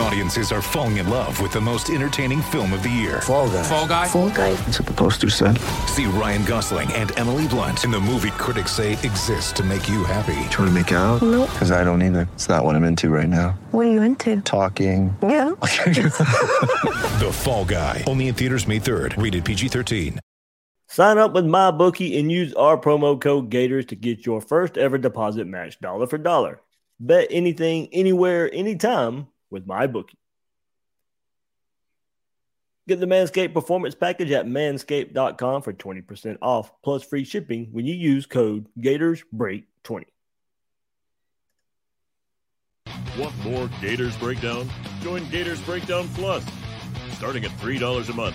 Audiences are falling in love with the most entertaining film of the year. Fall Guy. Fall Guy. Fall Guy. That's what the poster said. See Ryan Gosling and Emily Blunt in the movie critics say exists to make you happy. Trying to make it out? Nope. Because I don't either. It's not what I'm into right now. What are you into? Talking. Yeah. The Fall Guy. Only in theaters May 3rd. Rated PG-13. Sign up with MyBookie and use our promo code Gators to get your first ever deposit matched dollar for dollar. Bet anything, anywhere, anytime. With MyBookie. Get the Manscaped Performance Package at manscaped.com for 20% off plus free shipping when you use code GatorsBreak20. Want more Gators Breakdown? Join Gators Breakdown Plus. Starting at $3 a month,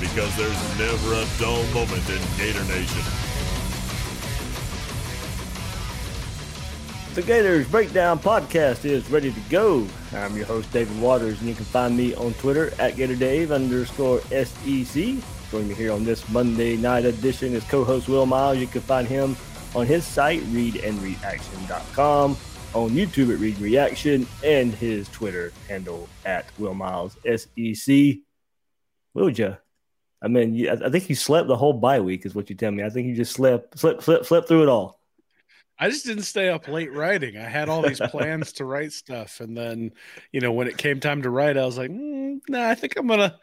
Because there's never a dull moment in Gator Nation. The Gators Breakdown podcast is ready to go. I'm your host, David Waters, and you can find me on Twitter at GatorDave_SEC. Joining me here on this Monday night edition is co-host Will Miles. You can find him on his site, readandreaction.com, on YouTube at Read and Reaction, and his Twitter handle at WillMilesSEC. Will you? I mean, I think you slept the whole bye week is what you tell me. I think you just slept through it all. I just didn't stay up late writing. I had all these plans to write stuff. And then, you know, when it came time to write, I was like, I think I'm going to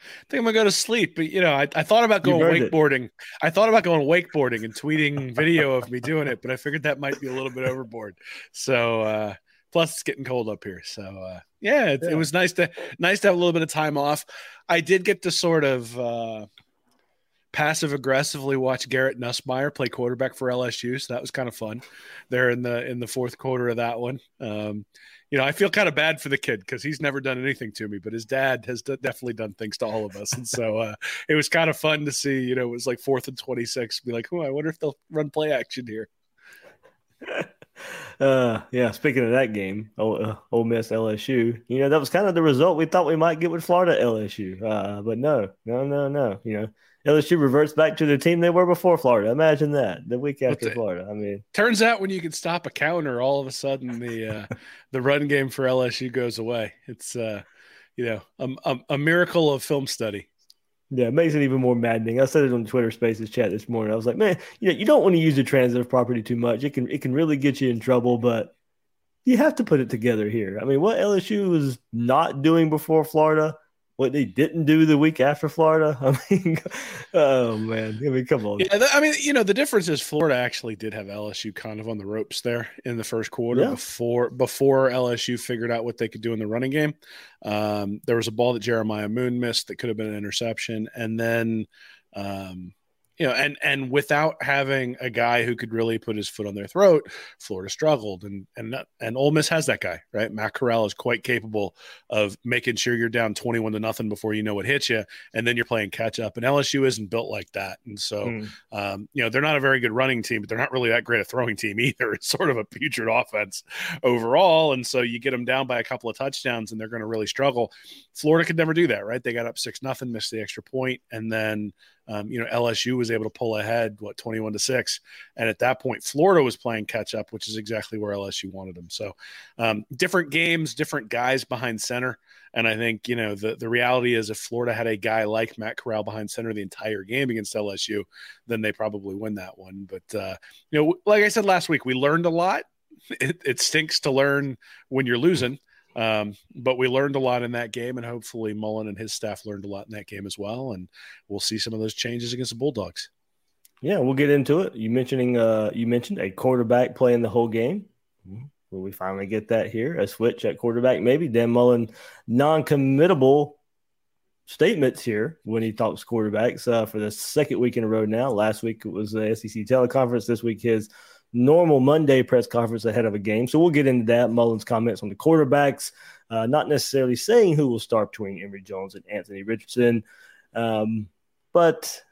go to sleep. But, you know, I thought about going wakeboarding. I thought about going wakeboarding and tweeting video of me doing it, but I figured that might be a little bit overboard. So, plus, it's getting cold up here, so it was nice to have a little bit of time off. I did get to sort of passive aggressively watch Garrett Nussmeier play quarterback for LSU, so that was kind of fun. There in the fourth quarter of that one, you know, I feel kind of bad for the kid because he's never done anything to me, but his dad has definitely done things to all of us, and so it was kind of fun to see. You know, it was like 4th and 26, be like, oh, I wonder if they'll run play action here. Speaking of that game, Ole Miss LSU, you know, that was kind of the result we thought we might get with Florida LSU, but no. You know, LSU reverts back to the team they were before Florida. Imagine that, the week after Florida. I mean, turns out when you can stop a counter, all of a sudden the run game for LSU goes away. It's you know, a miracle of film study. Yeah, it makes it even more maddening. I said it on Twitter Spaces chat this morning. I was like, man, you know, you don't want to use the transitive property too much. It can really get you in trouble, but you have to put it together here. I mean, what LSU was not doing before Florida, what they didn't do the week after Florida. I mean, oh, man. I mean, come on. Yeah, I mean, you know, the difference is Florida actually did have LSU kind of on the ropes there in the first quarter before LSU figured out what they could do in the running game. There was a ball that Jeremiah Moon missed that could have been an interception. And then, you know, and without having a guy who could really put his foot on their throat, Florida struggled. And Ole Miss has that guy, right? Matt Corral is quite capable of making sure you're down 21-0 before you know what hits you, and then you're playing catch up. And LSU isn't built like that. And so, you know, they're not a very good running team, but they're not really that great a throwing team either. It's sort of a putrid offense overall. And so you get them down by a couple of touchdowns, and they're going to really struggle. Florida could never do that, right? They got up 6-0, missed the extra point, and then LSU was able to pull ahead, 21-6. And at that point, Florida was playing catch up, which is exactly where LSU wanted them. So different games, different guys behind center. And I think, the reality is if Florida had a guy like Matt Corral behind center the entire game against LSU, then they probably win that one. But, like I said last week, we learned a lot. It stinks to learn when you're losing. But we learned a lot in that game, and hopefully Mullen and his staff learned a lot in that game as well. And we'll see some of those changes against the Bulldogs. Yeah, we'll get into it. You mentioned a quarterback playing the whole game. Will we finally get that here? A switch at quarterback, maybe. Dan Mullen, non-committable statements here when he talks quarterbacks for the second week in a row now. Last week it was the SEC teleconference. This week his normal Monday press conference ahead of a game. So we'll get into that. Mullen's comments on the quarterbacks, not necessarily saying who will start between Emory Jones and Anthony Richardson. But,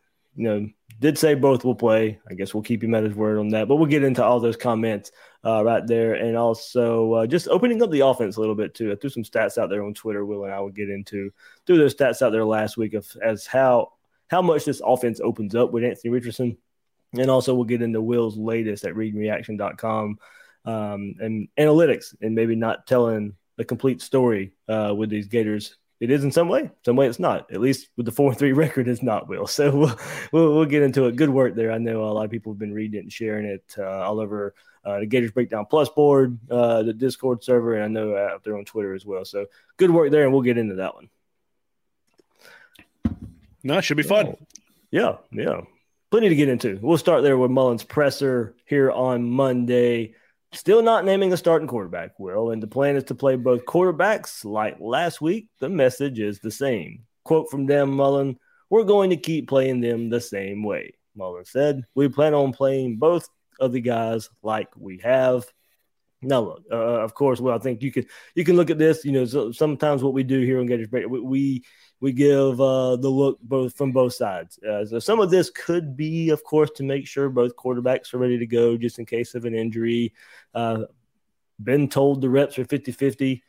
did say both will play. I guess we'll keep him at his word on that. But we'll get into all those comments right there. And also just opening up the offense a little bit, too. I threw some stats out there on Twitter. Will and I will get into threw those stats out there last week as how much this offense opens up with Anthony Richardson. And also we'll get into Will's latest at readandreaction.com and analytics and maybe not telling the complete story with these Gators. It is in some way. Some way it's not. At least with the 4-3 record, it's not, Will. So we'll get into it. Good work there. I know a lot of people have been reading it and sharing it all over the Gators Breakdown Plus board, the Discord server, and I know out there on Twitter as well. So good work there, and we'll get into that one. No, it should be fun. Yeah. Plenty to get into. We'll start there with Mullen's presser here on Monday. Still not naming a starting quarterback, Will, and the plan is to play both quarterbacks. Like last week, the message is the same. Quote from Dan Mullen, "We're going to keep playing them the same way." Mullen said, "We plan on playing both of the guys like we have." Now, look, of course, well, I think you can look at this. So sometimes what we do here on Gators Break, we give the look both from both sides. So some of this could be, of course, to make sure both quarterbacks are ready to go just in case of an injury. Been told the reps are 50-50,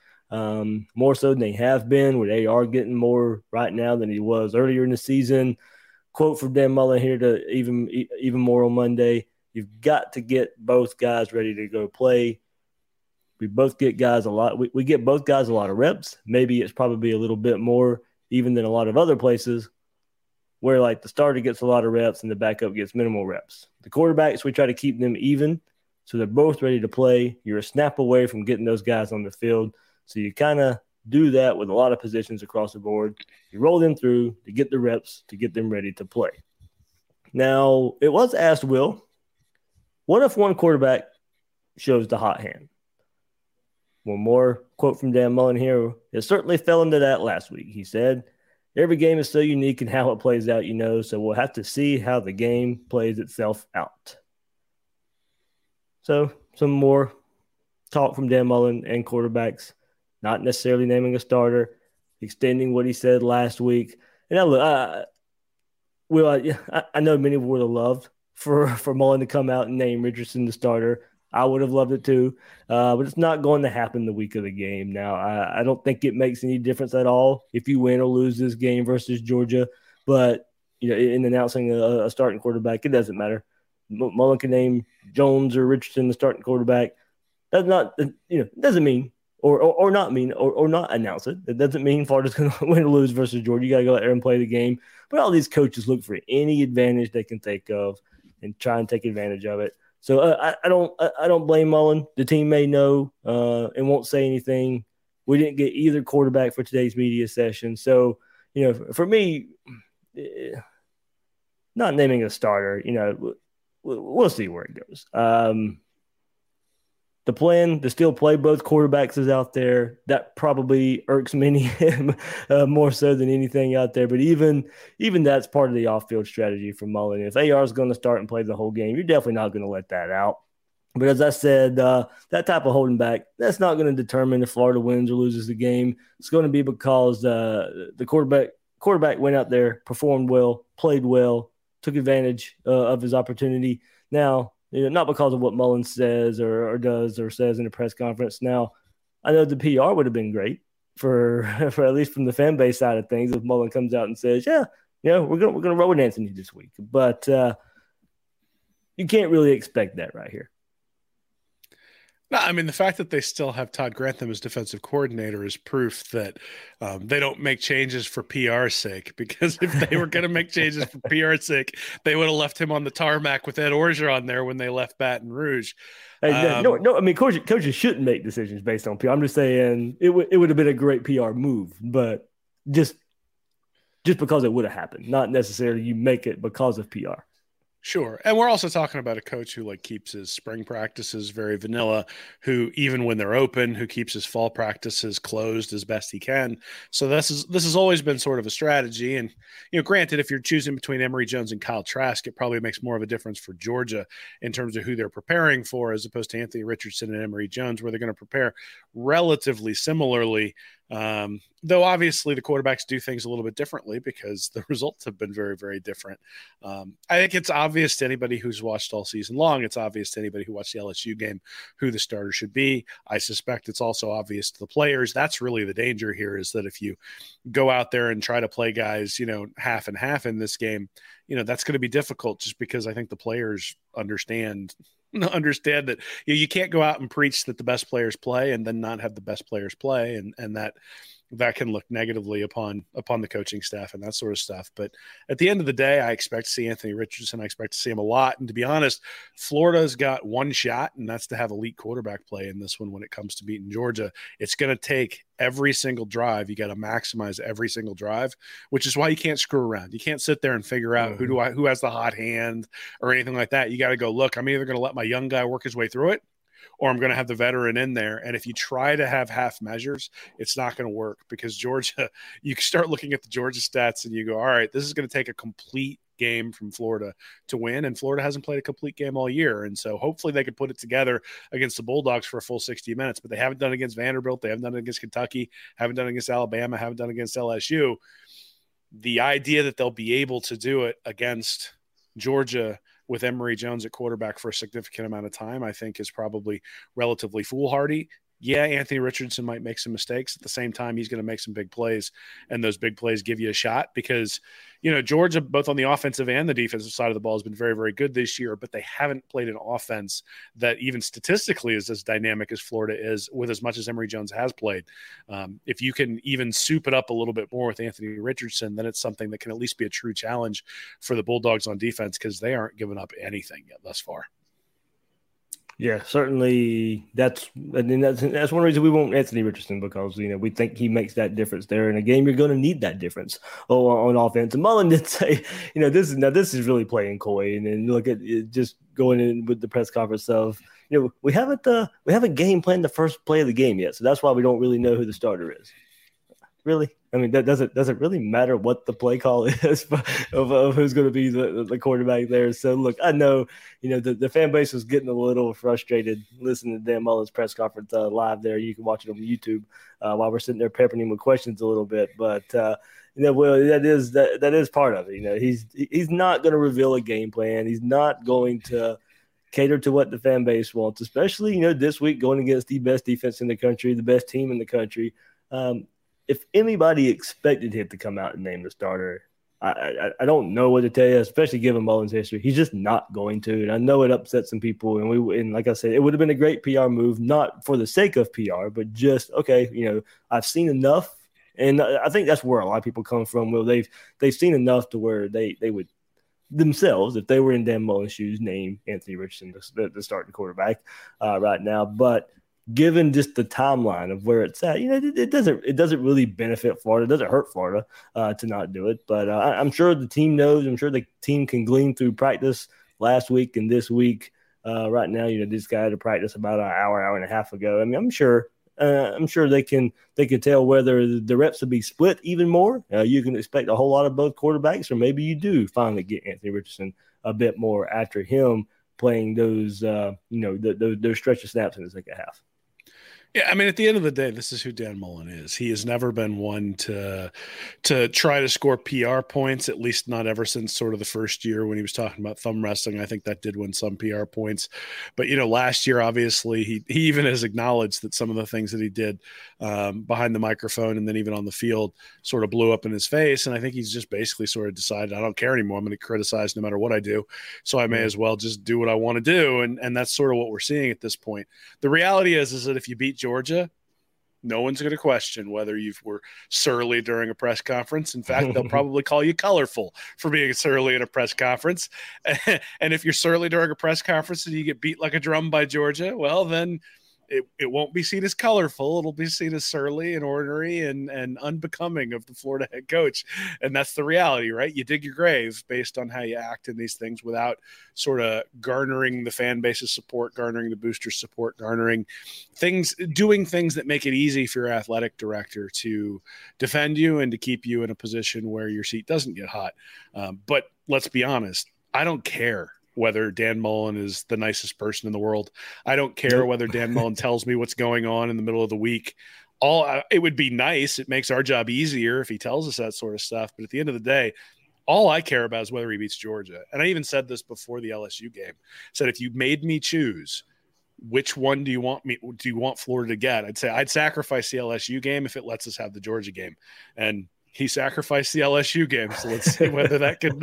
more so than they have been, with AR getting more right now than he was earlier in the season. Quote from Dan Mullen here to even more on Monday. You've got to get both guys ready to go play. We get both guys a lot of reps. Maybe it's probably a little bit more even than a lot of other places where like the starter gets a lot of reps and the backup gets minimal reps. The quarterbacks, we try to keep them even so they're both ready to play. You're a snap away from getting those guys on the field. So you kind of do that with a lot of positions across the board. You roll them through to get the reps, to get them ready to play. Now, it was asked, Will, what if one quarterback shows the hot hand? One more quote from Dan Mullen here. It certainly fell into that last week. He said, "Every game is so unique in how it plays out, so we'll have to see how the game plays itself out." So some more talk from Dan Mullen and quarterbacks, not necessarily naming a starter, extending what he said last week. And I know many would have loved for Mullen to come out and name Richardson the starter. I would have loved it too, but it's not going to happen the week of the game. Now, I don't think it makes any difference at all if you win or lose this game versus Georgia, but in announcing a starting quarterback, it doesn't matter. Mullen can name Jones or Richardson the starting quarterback. That's not, doesn't mean or not mean or not announce it. It doesn't mean Florida's going to win or lose versus Georgia. You got to go out there and play the game. But all these coaches look for any advantage they can think of and try and take advantage of it. So I don't blame Mullen. The team may know and won't say anything. We didn't get either quarterback for today's media session. So, for me, not naming a starter, we'll see where it goes. The plan to still play both quarterbacks is out there. That probably irks many more so than anything out there. But even that's part of the off-field strategy for Mullen. If AR is going to start and play the whole game, you're definitely not going to let that out. But as I said, that type of holding back, that's not going to determine if Florida wins or loses the game. It's going to be because the quarterback went out there, performed well, played well, took advantage of his opportunity. Now, not because of what Mullen says or does or says in a press conference. Now, I know the PR would have been great for at least from the fan base side of things if Mullen comes out and says, yeah, Yeah, we're gonna roll with Anthony this week, but you can't really expect that right here. No, I mean, the fact that they still have Todd Grantham as defensive coordinator is proof that they don't make changes for PR's sake, because if they were going to make changes for PR's sake, they would have left him on the tarmac with Ed Orgeron there when they left Baton Rouge. I mean, coaches shouldn't make decisions based on PR. I'm just saying it would have been a great PR move, but just because it would have happened, not necessarily you make it because of PR. Sure. And we're also talking about a coach who keeps his spring practices very vanilla, who even when they're open, who keeps his fall practices closed as best he can. So this has always been sort of a strategy. And, granted, if you're choosing between Emory Jones and Kyle Trask, it probably makes more of a difference for Georgia in terms of who they're preparing for, as opposed to Anthony Richardson and Emory Jones, where they're going to prepare relatively similarly. Though obviously the quarterbacks do things a little bit differently because the results have been very, very different. I think it's obvious to anybody who's watched all season long. It's obvious to anybody who watched the LSU game who the starter should be. I suspect it's also obvious to the players. That's really the danger here, is that if you go out there and try to play guys, half and half in this game, that's going to be difficult, just because I think the players understand that you can't go out and preach that the best players play and then not have the best players play, and that can look negatively upon the coaching staff and that sort of stuff. But at the end of the day, I expect to see Anthony Richardson. I expect to see him a lot. And to be honest, Florida's got one shot, and that's to have elite quarterback play in this one when it comes to beating Georgia. It's going to take every single drive. You got to maximize every single drive, which is why you can't screw around. You can't sit there and figure out who has the hot hand or anything like that. You got to go, look, I'm either going to let my young guy work his way through it, or I'm going to have the veteran in there. And if you try to have half measures, it's not going to work, because Georgia, you start looking at the Georgia stats and you go, all right, this is going to take a complete game from Florida to win. And Florida hasn't played a complete game all year. And so hopefully they could put it together against the Bulldogs for a full 60 minutes, but they haven't done it against Vanderbilt. They haven't done it against Kentucky, haven't done it against Alabama, haven't done it against LSU. The idea that they'll be able to do it against Georgia with Emory Jones at quarterback for a significant amount of time, I think is probably relatively foolhardy. Yeah, Anthony Richardson might make some mistakes. At the same time, he's going to make some big plays, and those big plays give you a shot, because, Georgia, both on the offensive and the defensive side of the ball, has been very, very good this year, but they haven't played an offense that even statistically is as dynamic as Florida is, with as much as Emory Jones has played. If you can even soup it up a little bit more with Anthony Richardson, then it's something that can at least be a true challenge for the Bulldogs on defense, because they aren't giving up anything yet thus far. Yeah, certainly. That's one reason we want Anthony Richardson, because we think he makes that difference there in a game. You're going to need that difference on offense. And Mullen did say, this is really playing coy, and look at it, just going in with the press conference of, we haven't game planned the first play of the game yet, so that's why we don't really know who the starter is. Really? I mean, that doesn't really matter what the play call is of who's going to be the quarterback there. So, look, I know, the fan base was getting a little frustrated listening to Dan Mullen's press conference live there. You can watch it on YouTube while we're sitting there peppering him with questions a little bit. But, well, that is part of it. He's not going to reveal a game plan. He's not going to cater to what the fan base wants, especially, this week going against the best defense in the country, the best team in the country. If anybody expected him to come out and name the starter, I don't know what to tell you, especially given Mullen's history. He's just not going to, and I know it upsets some people. And like I said, it would have been a great PR move, not for the sake of PR, but just, okay, I've seen enough. And I think that's where a lot of people come from. Well, they've seen enough to where they would themselves, if they were in Dan Mullen's shoes, name Anthony Richardson the starting quarterback right now. But given just the timeline of where it's at, it doesn't really benefit Florida. It doesn't hurt Florida to not do it. But I'm sure the team knows. I'm sure the team can glean through practice last week and this week. Right now, this guy had to practice about an hour and a half ago. I mean, I'm sure they can tell whether the reps will be split even more. You can expect a whole lot of both quarterbacks, or maybe you do finally get Anthony Richardson a bit more after him playing those those stretch of snaps in the second half. Yeah, I mean, at the end of the day, this is who Dan Mullen is. He has never been one to try to score PR points, at least not ever since sort of the first year when he was talking about thumb wrestling. I think that did win some PR points. But, you know, last year, obviously, he even has acknowledged that some of the things that he did behind the microphone and then even on the field sort of blew up in his face. And I think he's just basically sort of decided, I don't care anymore. I'm going to criticize no matter what I do. So I may as well just do what I want to do. And that's sort of what we're seeing at this point. The reality is that if you beat Georgia, no one's going to question whether you were surly during a press conference. In fact, they'll probably call you colorful for being surly at a press conference. And if you're surly during a press conference and you get beat like a drum by Georgia, well, then it won't be seen as colorful. It'll be seen as surly and ornery and unbecoming of the Florida head coach. And that's the reality, right? You dig your grave based on how you act in these things without sort of garnering the fan base's support, garnering the booster support, garnering things, doing things that make it easy for your athletic director to defend you and to keep you in a position where your seat doesn't get hot. But let's be honest, I don't care whether Dan Mullen is the nicest person in the world. I don't care whether Dan Mullen tells me what's going on in the middle of the week. It would be nice. It makes our job easier if he tells us that sort of stuff. But at the end of the day, all I care about is whether he beats Georgia. And I even said this before the LSU game. I said, if you made me choose, which one do you want me? Do you want Florida to get? I'd say I'd sacrifice the LSU game if it lets us have the Georgia game. And he sacrificed the LSU game, so let's see whether that can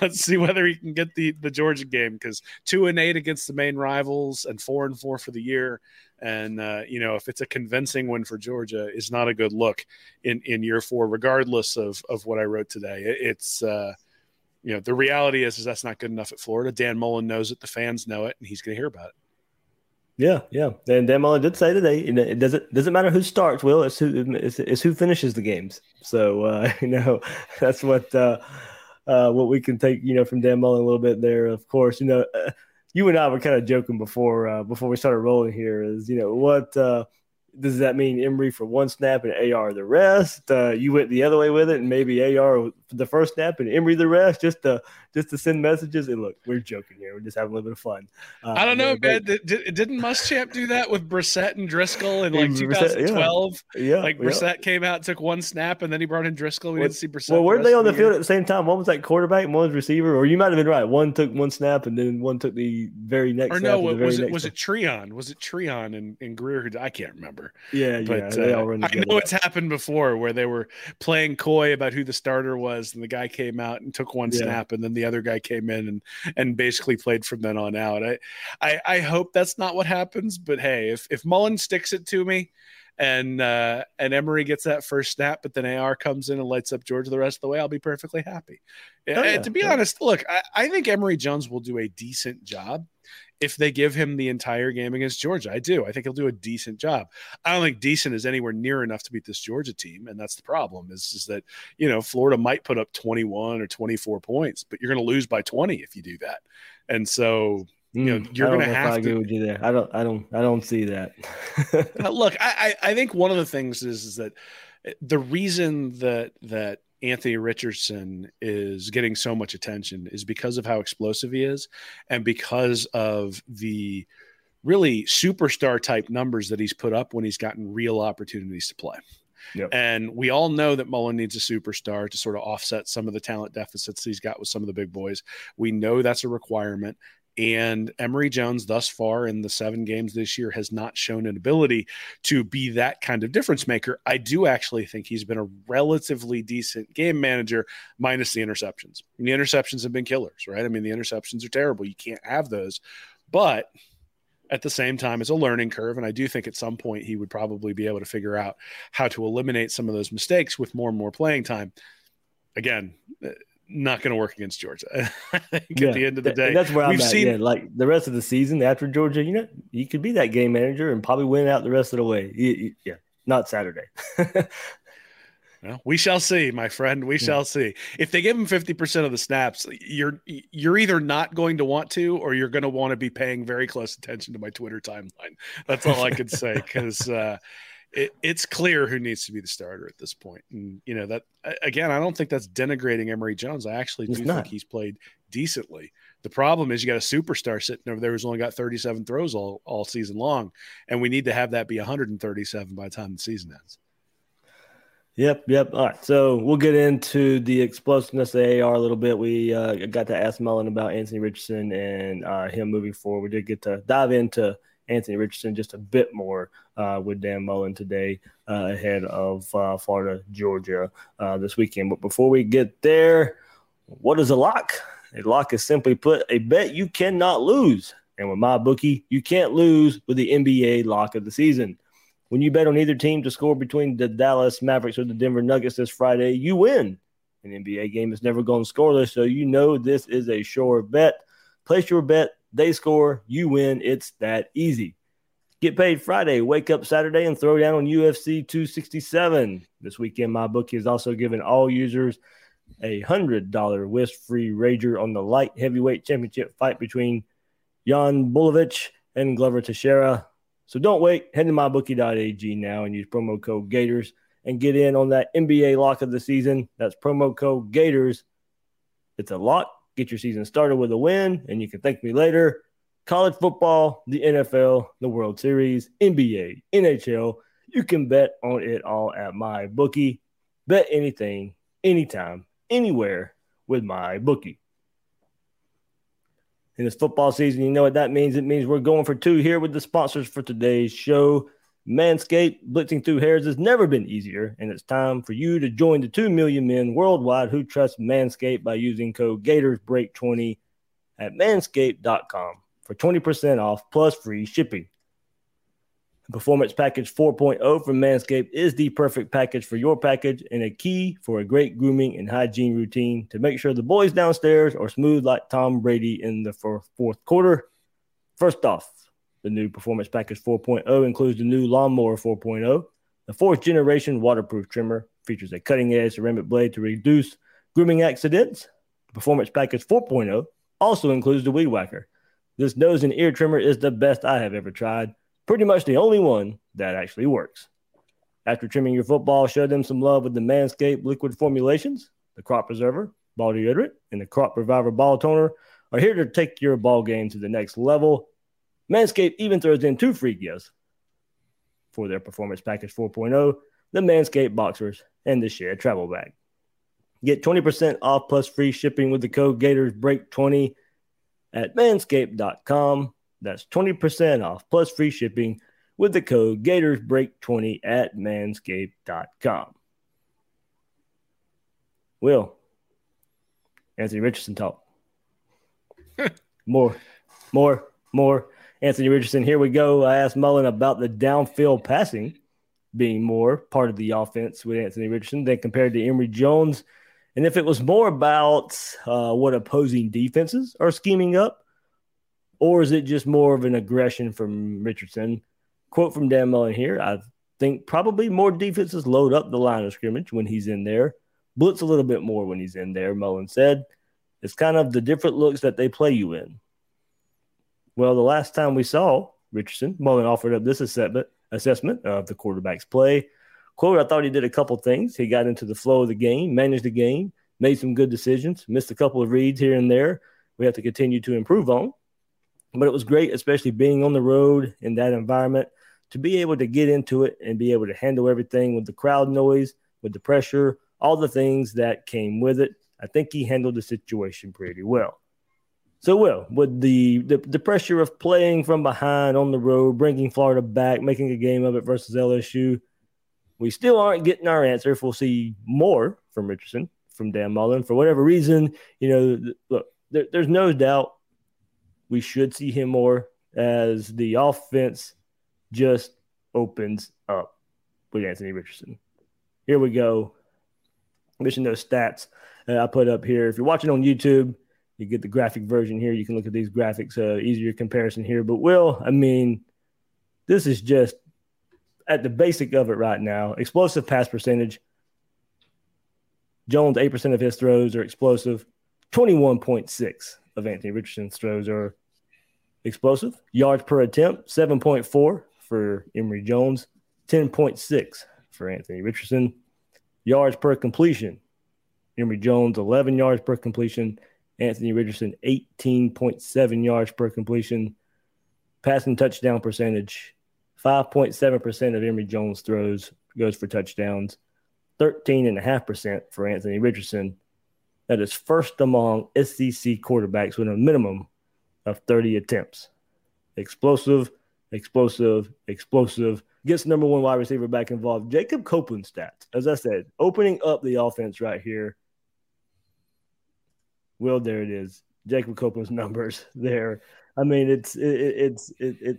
let's see whether he can get the Georgia game, because 2-8 against the main rivals and 4-4 for the year, and you know, if it's a convincing win for Georgia, is not a good look in year four, regardless of what I wrote today. It's you know, the reality is that's not good enough at Florida. Dan Mullen knows it, the fans know it, and he's going to hear about it. Yeah. And Dan Mullen did say today, it doesn't matter who starts, Will, it's who finishes the games. So you know, that's what we can take, you know, from Dan Mullen a little bit there. Of course, you know, you and I were kind of joking before we started rolling here. Is, you know, what does that mean? Emory for one snap and AR the rest. You went the other way with it, and maybe AR the first snap and Emory the rest, just to send messages. And look, we're joking here. We're just having a little bit of fun. I don't know, man. Didn't Muschamp do that with Brissett and Driscoll in like 2012? Yeah. Like Brissett came out, took one snap, and then he brought in Driscoll. We didn't see Brissett. Well, weren't they on the field at the same time? One was like quarterback, and one was receiver. Or you might have been right. One took one snap, and then one took the very next. Or no, was it Treon? Was it Treon and Greer? I can't remember. Yeah, but yeah, I know it's happened before where they were playing coy about who the starter was, and the guy came out and took one snap, and then the other guy came in and basically played from then on out. I hope that's not what happens, but hey, if Mullen sticks it to me, and Emory gets that first snap, but then AR comes in and lights up Georgia the rest of the way, I'll be perfectly happy. And to be honest, look, I think Emory Jones will do a decent job if they give him the entire game against Georgia. I do. I think he'll do a decent job. I don't think decent is anywhere near enough to beat this Georgia team, and that's the problem is that, you know, Florida might put up 21 or 24 points, but you're going to lose by 20 if you do that. And so – you know, you're going to have to do that. I don't see that. Look, I think one of the things is that the reason that Anthony Richardson is getting so much attention is because of how explosive he is, and because of the really superstar type numbers that he's put up when he's gotten real opportunities to play. Yep. And we all know that Mullen needs a superstar to sort of offset some of the talent deficits he's got with some of the big boys. We know that's a requirement. And Emory Jones thus far in the 7 games this year has not shown an ability to be that kind of difference maker. I do actually think he's been a relatively decent game manager minus the interceptions. And the interceptions have been killers, right? I mean, the interceptions are terrible. You can't have those. But at the same time, it's a learning curve, and I do think at some point he would probably be able to figure out how to eliminate some of those mistakes with more and more playing time. Again, not going to work against Georgia. I think at the end of the day, that's where we've seen like the rest of the season after Georgia, you know, he could be that game manager and probably win out the rest of the way. Yeah. Not Saturday. Well, we shall see, my friend. We shall see. If they give him 50% of the snaps, you're either not going to want to, or you're going to want to be paying very close attention to my Twitter timeline. That's all I could say. Cause, it's clear who needs to be the starter at this point. And, you know, that again, I don't think that's denigrating Emory Jones. I actually do think he's played decently. The problem is you got a superstar sitting over there who's only got 37 throws all season long. And we need to have that be 137 by the time the season ends. Yep. All right. So we'll get into the explosiveness of the AR a little bit. We got to ask Mullen about Anthony Richardson and him moving forward. We did get to dive into Anthony Richardson just a bit more with Dan Mullen today ahead of Florida, Georgia this weekend. But before we get there, what is a lock? A lock is simply put a bet you cannot lose. And with MyBookie, you can't lose with the NBA lock of the season. When you bet on either team to score between the Dallas Mavericks or the Denver Nuggets this Friday, you win. An NBA game is never going scoreless, so you know this is a sure bet. Place your bet, they score, you win. It's that easy. Get paid Friday, wake up Saturday, and throw down on UFC 267. This weekend, MyBookie is also giving all users a $100 risk-free wager on the light heavyweight championship fight between Jan Bulovich and Glover Teixeira. So don't wait. Head to mybookie.ag now and use promo code Gators and get in on that NBA lock of the season. That's promo code Gators. It's a lock. Get your season started with a win, and you can thank me later. College football, the NFL, the World Series, NBA, NHL. You can bet on it all at MyBookie. Bet anything, anytime, anywhere with MyBookie. In this football season, you know what that means. It means we're going for two here with the sponsors for today's show. Manscaped, blitzing through hairs has never been easier, and it's time for you to join the 2 million men worldwide who trust Manscaped by using code GATORSBREAK20 at manscaped.com for 20% off plus free shipping. The Performance Package 4.0 from Manscaped is the perfect package for your package and a key for a great grooming and hygiene routine to make sure the boys downstairs are smooth like Tom Brady in the fourth quarter. First off, the new Performance Package 4.0 includes the new Lawnmower 4.0. The fourth-generation waterproof trimmer features a cutting-edge ceramic blade to reduce grooming accidents. The Performance Package 4.0 also includes the Weed Whacker. This nose and ear trimmer is the best I have ever tried. Pretty much the only one that actually works. After trimming your football, show them some love with the Manscaped liquid formulations. The Crop Preserver, Ball Deodorant, and the Crop Reviver Ball Toner are here to take your ball game to the next level. Manscaped even throws in 2 free gifts for their Performance Package 4.0, the Manscaped Boxers, and the Shared Travel Bag. Get 20% off plus free shipping with the code GATORSBREAK20 at manscaped.com. That's 20% off plus free shipping with the code GATORSBREAK20 at manscaped.com. Will, Anthony Richardson talk. more. Anthony Richardson, here we go. I asked Mullen about the downfield passing being more part of the offense with Anthony Richardson than compared to Emory Jones. And if it was more about what opposing defenses are scheming up, or is it just more of an aggression from Richardson? Quote from Dan Mullen here, I think probably more defenses load up the line of scrimmage when he's in there. Blitz a little bit more when he's in there, Mullen said. It's kind of the different looks that they play you in. Well, the last time we saw Richardson, Mullen offered up this assessment of the quarterback's play. Quote, I thought he did a couple things. He got into the flow of the game, managed the game, made some good decisions, missed a couple of reads here and there. We have to continue to improve on. But it was great, especially being on the road in that environment, to be able to get into it and be able to handle everything with the crowd noise, with the pressure, all the things that came with it. I think he handled the situation pretty well. So, Will, with the pressure of playing from behind on the road, bringing Florida back, making a game of it versus LSU, we still aren't getting our answer. If we'll see more from Richardson, from Dan Mullen, for whatever reason, you know, look, there's no doubt. We should see him more as the offense just opens up with Anthony Richardson. Here we go. Missing those stats I put up here. If you're watching on YouTube, you get the graphic version here. You can look at these graphics, easier comparison here. But, Will, I mean, this is just at the basic of it right now. Explosive pass percentage. Jones, 8% of his throws are explosive. 21.6 of Anthony Richardson's throws are explosive. Yards per attempt, 7.4 for Emory Jones. 10.6 for Anthony Richardson. Yards per completion, Emory Jones, 11 yards per completion. Anthony Richardson, 18.7 yards per completion. Passing touchdown percentage, 5.7% of Emory Jones' throws goes for touchdowns, 13.5% for Anthony Richardson. That is first among SEC quarterbacks with a minimum of 30 attempts. Explosive. Gets number one wide receiver back involved. Jacob Copeland stats, as I said, opening up the offense right here. Well, there it is. Jacob Copeland's numbers there. I mean, the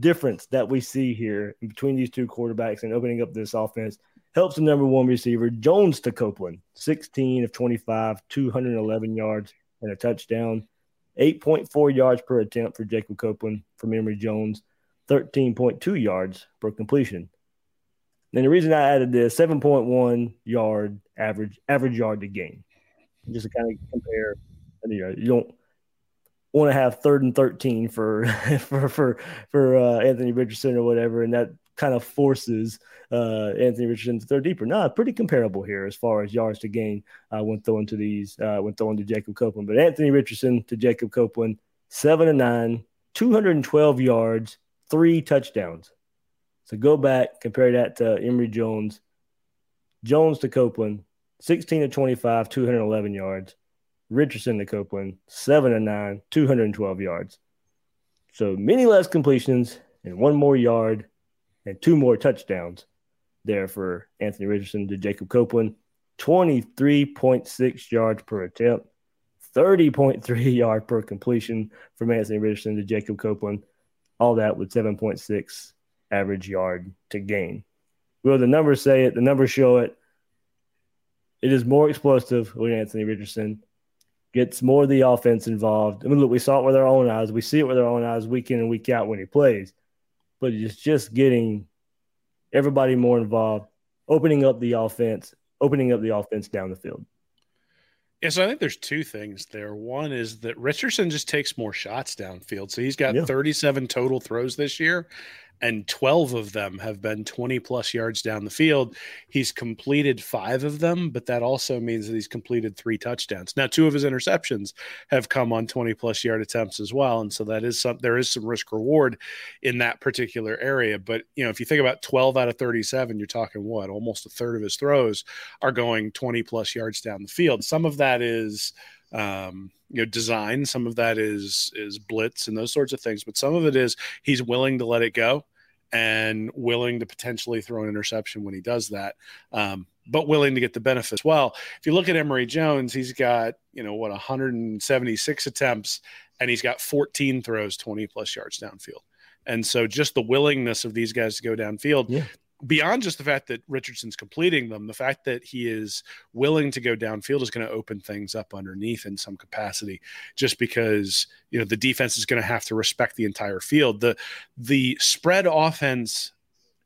difference that we see here between these two quarterbacks and opening up this offense helps the number one receiver, Jones to Copeland, 16 of 25, 211 yards and a touchdown, 8.4 yards per attempt for Jacob Copeland from Emory Jones, 13.2 yards per completion. And the reason I added this, 7.1 yard average yard to game, just to kind of compare. You don't want to have 3rd and 13 for Anthony Richardson or whatever, and that kind of forces Anthony Richardson to throw deeper. No, pretty comparable here as far as yards to gain when throwing to Jacob Copeland. But Anthony Richardson to Jacob Copeland, 7-9, 212 yards, 3 touchdowns. So go back, compare that to Emory Jones. Jones to Copeland, 16-25, 211 yards. Richardson to Copeland, 7-9, 212 yards. So many less completions and 1 more yard and 2 more touchdowns there for Anthony Richardson to Jacob Copeland. 23.6 yards per attempt, 30.3 yard per completion from Anthony Richardson to Jacob Copeland. All that with 7.6 average yard to gain. Will the numbers say it? The numbers show it. It is more explosive with Anthony Richardson. Gets more of the offense involved. I mean, look, we saw it with our own eyes. We see it with our own eyes week in and week out when he plays. But it's just getting everybody more involved, opening up the offense down the field. Yeah, so I think there's 2 things there. One is that Richardson just takes more shots downfield. So he's got 37 total throws this year, and 12 of them have been 20-plus yards down the field. He's completed 5 of them, but that also means that he's completed 3 touchdowns. Now, 2 of his interceptions have come on 20-plus yard attempts as well, and so that is there is some risk-reward in that particular area. But, you know, if you think about 12 out of 37, you're talking, what, almost a third of his throws are going 20-plus yards down the field. Some of that is – design. Some of that is blitz and those sorts of things, but some of it is he's willing to let it go and willing to potentially throw an interception when he does that, but willing to get the benefit as well. If you look at Emory Jones, he's got, 176 attempts, and he's got 14 throws, 20-plus yards downfield. And so just the willingness of these guys to go downfield beyond just the fact that Richardson's completing them, the fact that he is willing to go downfield is going to open things up underneath in some capacity, just because, the defense is going to have to respect the entire field. The spread offense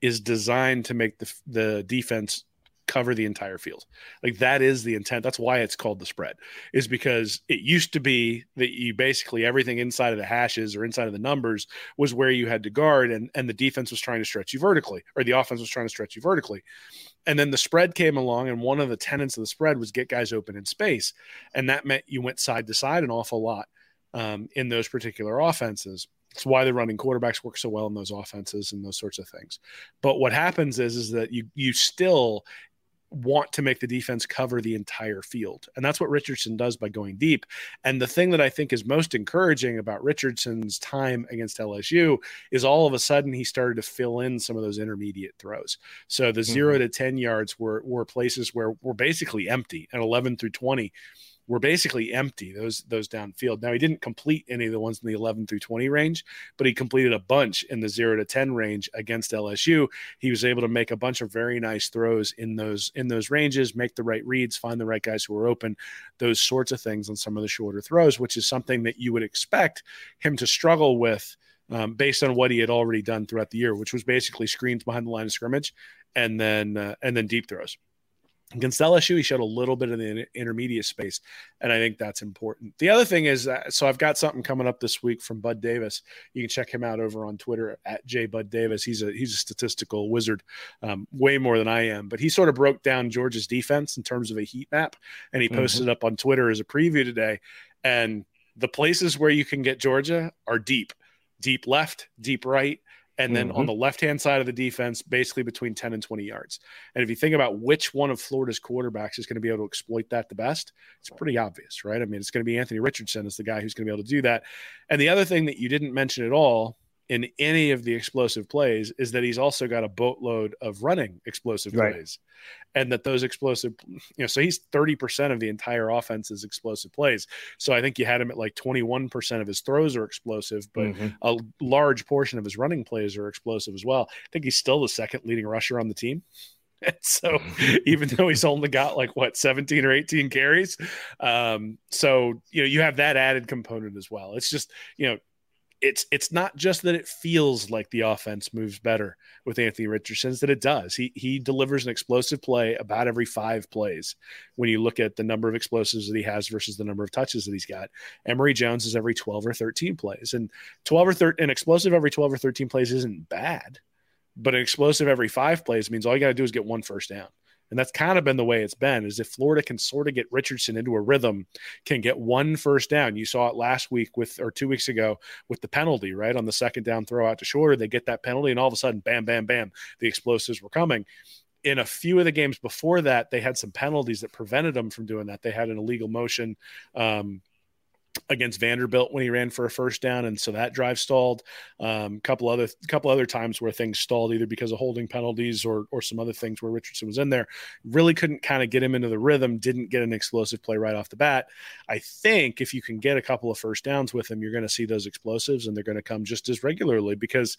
is designed to make the defense cover the entire field. Like, that is the intent. That's why it's called the spread, is because it used to be that you basically everything inside of the hashes or inside of the numbers was where you had to guard, and the defense was trying to stretch you vertically, or the offense was trying to stretch you vertically. And then the spread came along, and one of the tenets of the spread was get guys open in space. And that meant you went side to side an awful lot in those particular offenses. It's why the running quarterbacks work so well in those offenses and those sorts of things. But what happens is that you still – want to make the defense cover the entire field. And that's what Richardson does by going deep. And the thing that I think is most encouraging about Richardson's time against LSU is all of a sudden he started to fill in some of those intermediate throws. So the 0 to 10 yards were places where we're basically empty, and 11 through 20 were basically empty, those downfield. Now, he didn't complete any of the ones in the 11 through 20 range, but he completed a bunch in the 0 to 10 range against LSU. He was able to make a bunch of very nice throws in those ranges, make the right reads, find the right guys who were open, those sorts of things on some of the shorter throws, which is something that you would expect him to struggle with based on what he had already done throughout the year, which was basically screens behind the line of scrimmage and then deep throws. Against LSU, he showed a little bit of the intermediate space, and I think that's important. The other thing is, so I've got something coming up this week from Bud Davis. You can check him out over on Twitter at @JBudDavis. He's a statistical wizard, way more than I am. But he sort of broke down Georgia's defense in terms of a heat map, and he posted up on Twitter as a preview today. And the places where you can get Georgia are deep, deep left, deep right. And then on the left-hand side of the defense, basically between 10 and 20 yards. And if you think about which one of Florida's quarterbacks is going to be able to exploit that the best, it's pretty obvious, right? I mean, it's going to be Anthony Richardson is the guy who's going to be able to do that. And the other thing that you didn't mention at all in any of the explosive plays is that he's also got a boatload of running explosive plays. And that those explosive, so he's 30% of the entire offense's explosive plays. So I think you had him at like 21% of his throws are explosive, but a large portion of his running plays are explosive as well. I think he's still the second leading rusher on the team. And so even though he's only got like 17 or 18 carries. So, you have that added component as well. It's just, it's not just that it feels like the offense moves better with Anthony Richardson, it's that it does. He delivers an explosive play about every 5 plays when you look at the number of explosives that he has versus the number of touches that he's got. Emory Jones is every 12 or 13 plays. And an explosive every 12 or 13 plays isn't bad, but an explosive every 5 plays means all you got to do is get one first down. And that's kind of been the way it's been, is if Florida can sort of get Richardson into a rhythm, can get one first down. You saw it last week or 2 weeks ago with the penalty, right? On the second down throw out to Shorter, they get that penalty, and all of a sudden, bam, bam, bam, the explosives were coming. In a few of the games before that, they had some penalties that prevented them from doing that. They had an illegal motion against Vanderbilt when he ran for a first down, and so that drive stalled. A couple other times where things stalled either because of holding penalties or some other things where Richardson was in there, really couldn't kind of get him into the rhythm, didn't get an explosive play right off the bat. I think if you can get a couple of first downs with him, you're going to see those explosives, and they're going to come just as regularly because,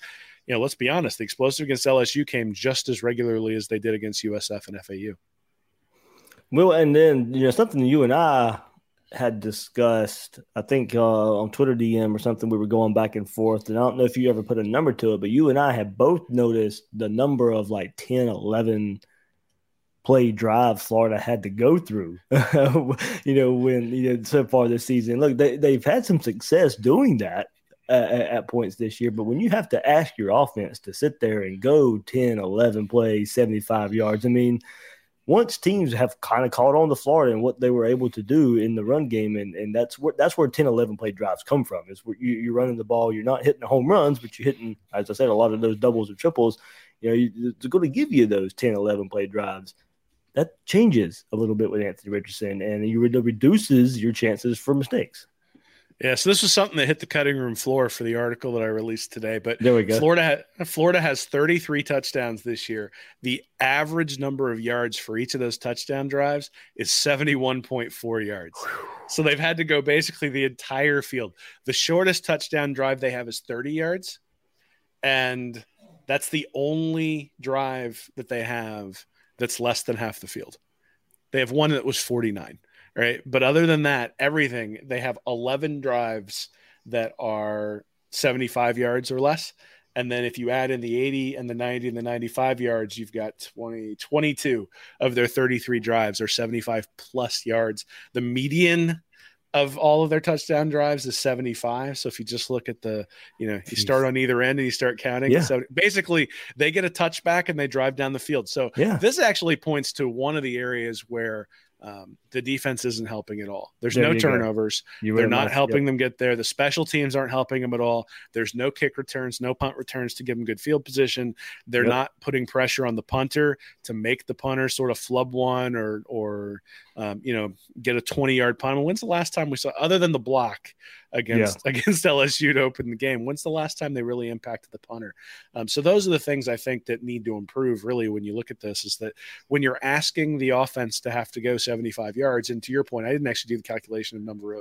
let's be honest, the explosive against LSU came just as regularly as they did against USF and FAU. Well, and then, something you and I had discussed, I think on Twitter DM or something, we were going back and forth, and I don't know if you ever put a number to it, but you and I have both noticed the number of 10, 11 play drive Florida had to go through, so far this season. Look, they've had some success doing that at points this year, but when you have to ask your offense to sit there and go 10, 11 plays, 75 yards, I mean, once teams have kind of caught on to Florida and what they were able to do in the run game, and that's where 10, 11 play drives come from, is where you're running the ball. You're not hitting the home runs, but you're hitting, as I said, a lot of those doubles or triples. It's going to give you those 10, 11 play drives. That changes a little bit with Anthony Richardson, and it reduces your chances for mistakes. Yeah, so this was something that hit the cutting room floor for the article that I released today. But there we go. Florida has 33 touchdowns this year. The average number of yards for each of those touchdown drives is 71.4 yards. Whew. So they've had to go basically the entire field. The shortest touchdown drive they have is 30 yards, and that's the only drive that they have that's less than half the field. They have one that was 49. Right. But other than that, everything, they have 11 drives that are 75 yards or less. And then if you add in the 80 and the 90 and the 95 yards, you've got 22 of their 33 drives are 75 plus yards. The median of all of their touchdown drives is 75. So if you just look at the, you start on either end and you start counting. Yeah. So basically they get a touchback and they drive down the field. So this actually points to one of the areas where the defense isn't helping at all. There's no turnovers. They're not helping them get there. The special teams aren't helping them at all. There's no kick returns, no punt returns to give them good field position. They're not putting pressure on the punter to make the punter sort of flub one or get a 20-yard punt. When's the last time we saw, other than the block against LSU to open the game, when's the last time they really impacted the punter? So those are the things I think that need to improve really when you look at this, is that when you're asking the offense to have to go 75 yards, and to your point, I didn't actually do the calculation of number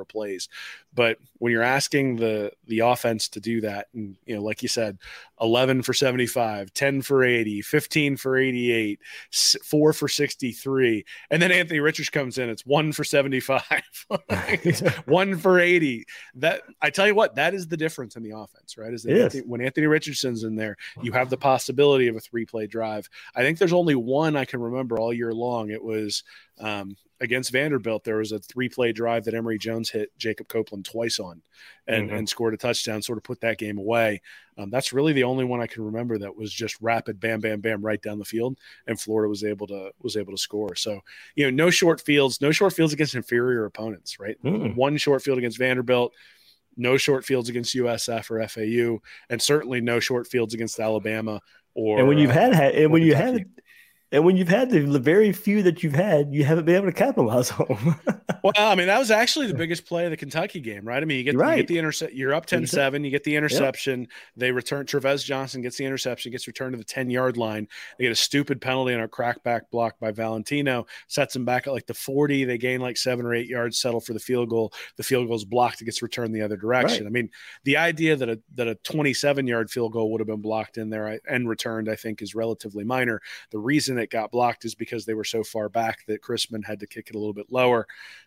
of plays, but when you're asking the offense to do that, and like you said, 11 for 75, 10 for 80, 15 for 88, 4 for 63, and then Anthony Richards comes in, it's 1 for 75, 1 for 80, see that. I tell you what, that is the difference in the offense, right? Is that when Anthony Richardson's in there, you have the possibility of a 3-play drive. I think there's only one I can remember all year long. It was against Vanderbilt. There was a 3-play drive that Emory Jones hit Jacob Copeland twice on and scored a touchdown, sort of put that game away. That's really the only one I can remember that was just rapid, bam, bam, bam, right down the field, and Florida was able to score. So, you know, no short fields against inferior opponents, right? Mm. One short field against Vanderbilt, no short fields against USF or FAU, and certainly no short fields against Alabama or. And when you've had the very few that you've had, you haven't been able to capitalize on. Well, I mean, that was actually the biggest play of the Kentucky game, right? I mean, you get the intercept. You're up 10-7. You get the interception. Yep. They return. Treveez Johnson gets the interception, gets returned to the 10-yard line. They get a stupid penalty on a crackback block by Valentino. Sets them back at like the 40. They gain like 7 or 8 yards, settle for the field goal. The field goal is blocked. It gets returned the other direction. Right. I mean, the idea that a 27-yard field goal would have been blocked in there and returned, I think, is relatively minor. The reason that got blocked is because they were so far back that Chrisman had to kick it a little bit lower.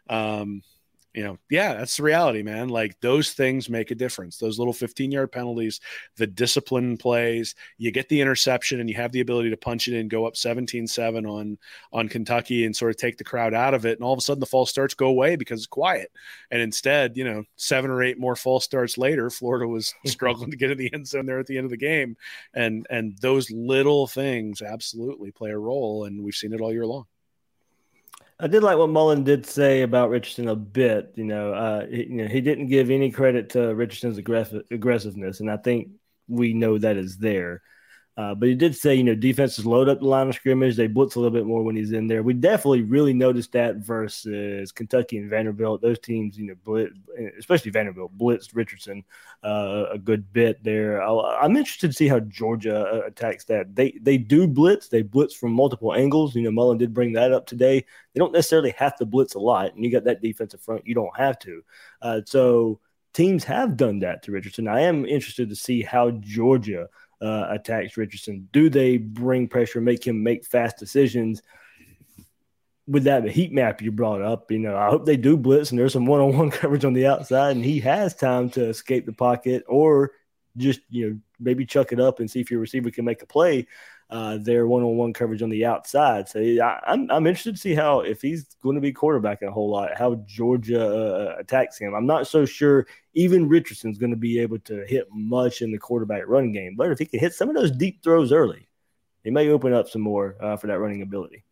That's the reality, man. Like, those things make a difference. Those little 15-yard penalties, the discipline plays, you get the interception and you have the ability to punch it in, go up 17-7 on Kentucky and sort of take the crowd out of it. And all of a sudden the false starts go away because it's quiet. And instead, 7 or 8 more false starts later, Florida was struggling to get in the end zone there at the end of the game. And those little things absolutely play a role. And we've seen it all year long. I did like what Mullen did say about Richardson a bit. He didn't give any credit to Richardson's aggressiveness, and I think we know that is there. But he did say, defenses load up the line of scrimmage. They blitz a little bit more when he's in there. We definitely really noticed that versus Kentucky and Vanderbilt. Those teams, especially Vanderbilt, blitzed Richardson a good bit there. I'm interested to see how Georgia attacks that. They do blitz. They blitz from multiple angles. Mullen did bring that up today. They don't necessarily have to blitz a lot, and you got that defensive front. You don't have to. So teams have done that to Richardson. I am interested to see how Georgia attacks Richardson. Do they bring pressure, make him make fast decisions? With that heat map you brought up, I hope they do blitz and there's some one-on-one coverage on the outside and he has time to escape the pocket or just, maybe chuck it up and see if your receiver can make a play. Their one-on-one coverage on the outside. So I'm interested to see how, if he's going to be quarterbacking a whole lot, how Georgia attacks him. I'm not so sure even Richardson's going to be able to hit much in the quarterback run game, but if he can hit some of those deep throws early, he may open up some more for that running ability.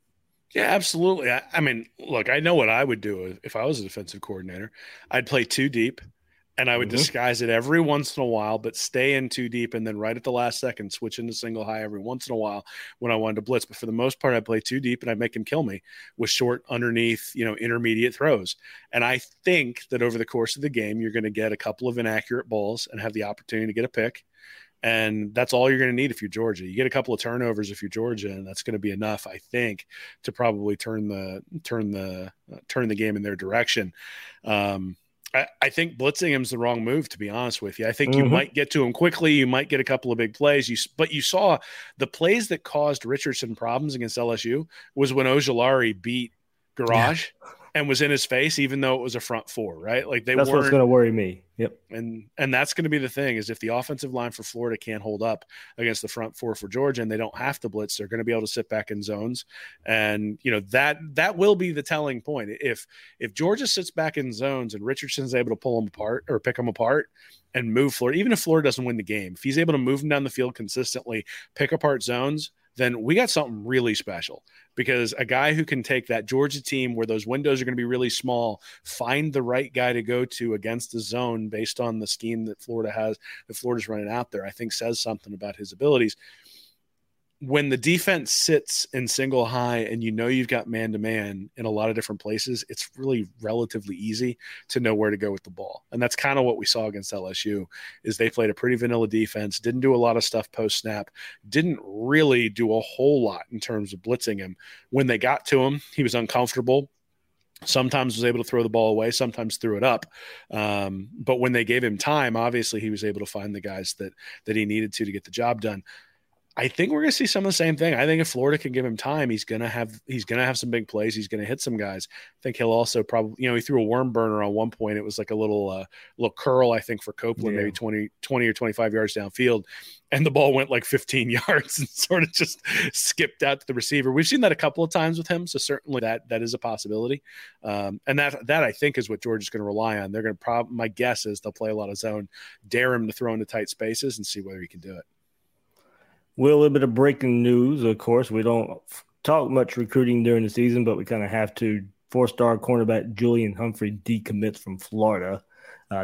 Yeah, absolutely. I mean, look, I know what I would do if I was a defensive coordinator. I'd play too deep. And I would disguise it every once in a while, but stay in too deep. And then right at the last second, switch into single high every once in a while when I wanted to blitz. But for the most part, I play too deep and I make him kill me with short underneath, intermediate throws. And I think that over the course of the game, you're going to get a couple of inaccurate balls and have the opportunity to get a pick. And that's all you're going to need if you're Georgia. You get a couple of turnovers if you're Georgia, and that's going to be enough, I think, to probably turn the game in their direction. I think blitzing him is the wrong move, to be honest with you. I think you might get to him quickly. You might get a couple of big plays. But you saw the plays that caused Richardson problems against LSU was when Ojulari beat Garage and was in his face, even though it was a front four, right? Like that's what's going to worry me. Yep. And that's going to be the thing is if the offensive line for Florida can't hold up against the front four for Georgia and they don't have to blitz, they're going to be able to sit back in zones. And, that will be the telling point. If Georgia sits back in zones and Richardson's able to pull them apart or pick them apart and move Florida, even if Florida doesn't win the game, if he's able to move them down the field consistently, pick apart zones, then we got something really special because a guy who can take that Georgia team where those windows are going to be really small, find the right guy to go to against the zone based on the scheme that Florida has, that Florida's running out there, I think says something about his abilities. When the defense sits in single high and you've got man-to-man in a lot of different places, it's really relatively easy to know where to go with the ball. And that's kind of what we saw against LSU is they played a pretty vanilla defense, didn't do a lot of stuff post-snap, didn't really do a whole lot in terms of blitzing him. When they got to him, he was uncomfortable. Sometimes was able to throw the ball away, sometimes threw it up. But when they gave him time, obviously he was able to find the guys that he needed to get the job done. I think we're going to see some of the same thing. I think if Florida can give him time, he's going to have some big plays. He's going to hit some guys. I think he'll also probably, he threw a worm burner on one point. It was like a little curl, I think, for Copeland, maybe 20 or 25 yards downfield. And the ball went like 15 yards and sort of just skipped out to the receiver. We've seen that a couple of times with him. So certainly that is a possibility. And that I think is what Georgia's going to rely on. They're going to my guess is they'll play a lot of zone, dare him to throw into tight spaces and see whether he can do it. Will, a little bit of breaking news. Of course, we don't talk much recruiting during the season, but we kind of have to. Four-star cornerback Julian Humphrey decommits from Florida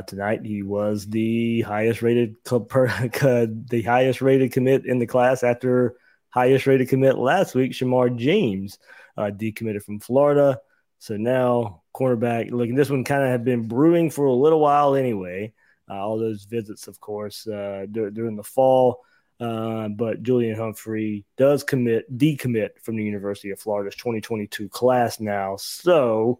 tonight. He was the highest-rated commit in the class after highest-rated commit last week. Shamar James decommitted from Florida. So now cornerback. Look, this one kind of had been brewing for a little while anyway. All those visits, of course, during the fall. But Julian Humphrey does decommit from the University of Florida's 2022 class now. So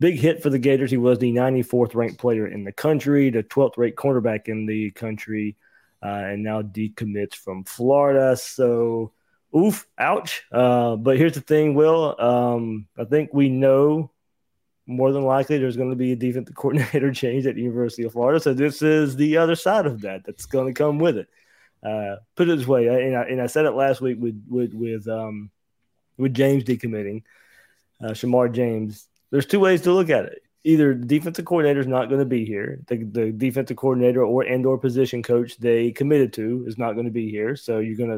big hit for the Gators. He was the 94th ranked player in the country, the 12th ranked cornerback in the country, and now decommits from Florida. So oof, ouch. But here's the thing, Will. I think we know more than likely there's going to be a defensive coordinator change at the University of Florida. So this is the other side of that that's going to come with it. Put it this way, and I said it last week with James decommitting, Shamar James. There's two ways to look at it. Either the defensive coordinator is not going to be here, the defensive coordinator or position coach they committed to is not going to be here, so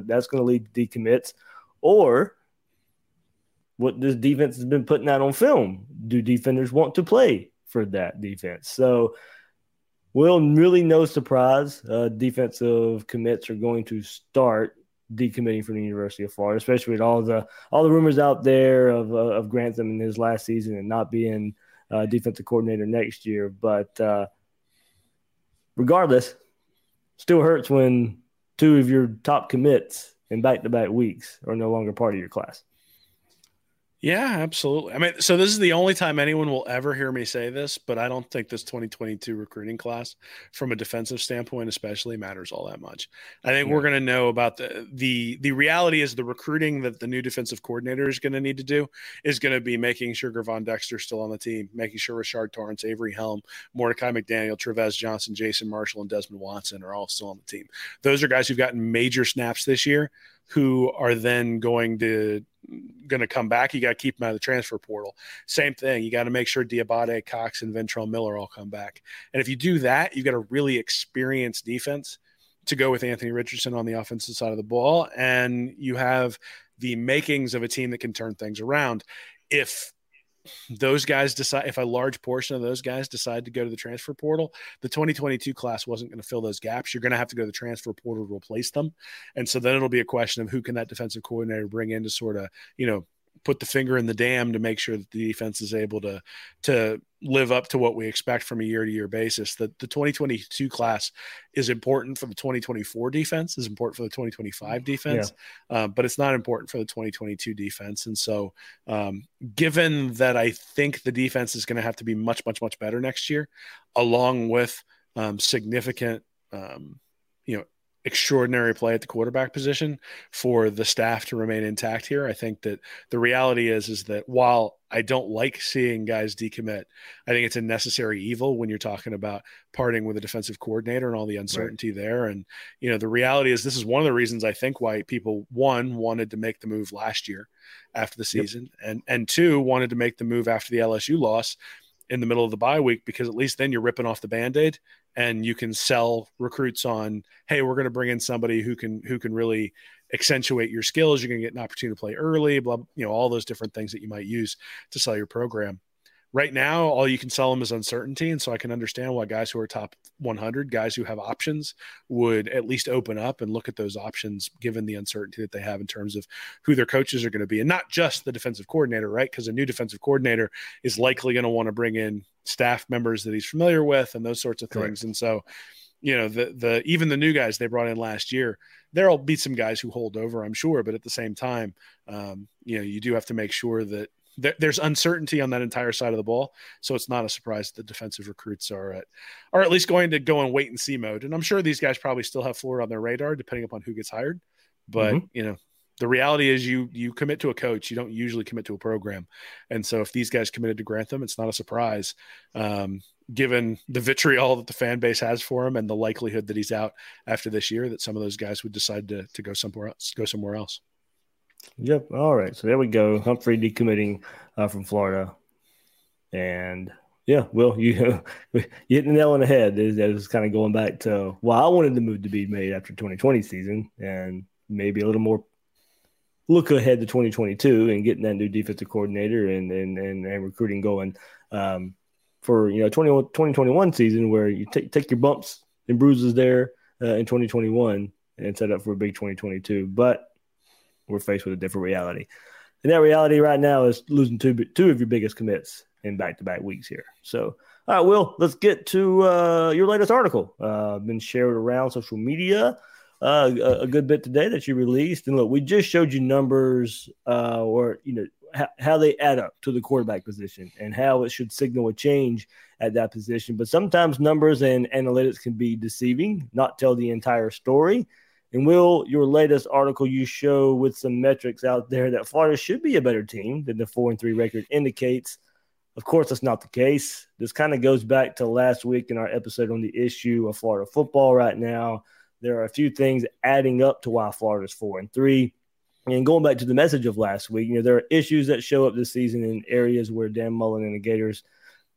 that's going to lead to decommits, or what this defense has been putting out on film. Do defenders want to play for that defense? So. Well, really no surprise. Defensive commits are going to start decommitting from the University of Florida, especially with all the rumors out there of Grantham in his last season and not being defensive coordinator next year. But regardless, still hurts when two of your top commits in back-to-back weeks are no longer part of your class. Yeah, absolutely. I mean, so this is the only time anyone will ever hear me say this, but I don't think this 2022 recruiting class, from a defensive standpoint especially, matters all that much. I think we're going to know about the reality is the recruiting that the new defensive coordinator is going to need to do is going to be making sure Gervon Dexter's still on the team, making sure Rashard Torrance, Avery Helm, Mordecai McDaniel, Treveez Johnson, Jason Marshall, and Desmond Watson are all still on the team. Those are guys who've gotten major snaps this year who are then going to come back. You got to keep them out of the transfer portal. Same thing. You got to make sure Diabate, Cox, and Ventrell Miller all come back. And if you do that, you've got a really experienced defense to go with Anthony Richardson on the offensive side of the ball, and you have the makings of a team that can turn things around. If those guys decide, if a large portion of those guys decide to go to the transfer portal, the 2022 class wasn't going to fill those gaps. You're going to have to go to the transfer portal to replace them. And so then it'll be a question of who can that defensive coordinator bring in to sort of, put the finger in the dam to make sure that the defense is able to live up to what we expect from a year-to-year basis. That the 2022 class is important for the 2024 defense, is important for the 2025 defense, but it's not important for the 2022 defense. And so given that I think the defense is going to have to be much, much, much better next year, along with significant, extraordinary play at the quarterback position for the staff to remain intact here. I think that the reality is that while I don't like seeing guys decommit, I think it's a necessary evil when you're talking about parting with a defensive coordinator and all the uncertainty there. And, the reality is this is one of the reasons I think why people, one, wanted to make the move last year after the season and two, wanted to make the move after the LSU loss in the middle of the bye week, because at least then you're ripping off the Band-Aid and you can sell recruits on, hey, we're going to bring in somebody who can really accentuate your skills. You're going to get an opportunity to play early, blah, all those different things that you might use to sell your program. Right now, all you can sell them is uncertainty, and so I can understand why guys who are top 100, guys who have options, would at least open up and look at those options given the uncertainty that they have in terms of who their coaches are going to be, and not just the defensive coordinator, right? Because a new defensive coordinator is likely going to want to bring in staff members that he's familiar with and those sorts of things. Correct. And so even the new guys they brought in last year, there'll be some guys who hold over, I'm sure, but at the same time, you do have to make sure that there's uncertainty on that entire side of the ball, so it's not a surprise that the defensive recruits are at least going to go in wait and see mode. And I'm sure these guys probably still have Florida on their radar, depending upon who gets hired. But, you know, the reality is you commit to a coach. You don't usually commit to a program. And so if these guys committed to Grantham, it's not a surprise, given the vitriol that the fan base has for him and the likelihood that he's out after this year, that some of those guys would decide to go somewhere else, Yep. All right. So there we go. Humphrey decommitting from Florida. And yeah, Will, you hit the nail on the head. That was kind of going back to why I wanted the move to be made after 2020 season, and maybe a little more look ahead to 2022 and getting that new defensive coordinator and recruiting going for, 2021 season, where you take your bumps and bruises there in 2021 and set up for a big 2022. But we're faced with a different reality. And that reality right now is losing two of your biggest commits in back-to-back weeks here. So, all right, Will, let's get to your latest article. Been shared around social media a good bit today that you released. And look, we just showed you numbers how they add up to the quarterback position and how it should signal a change at that position. But sometimes numbers and analytics can be deceiving, not tell the entire story. And Will, your latest article you show with some metrics out there that Florida should be a better team than the 4-3 record indicates. Of course, that's not the case. This kind of goes back to last week in our episode on the issue of Florida football right now. There are a few things adding up to why Florida's 4-3. And going back to the message of last week, there are issues that show up this season in areas where Dan Mullen and the Gators,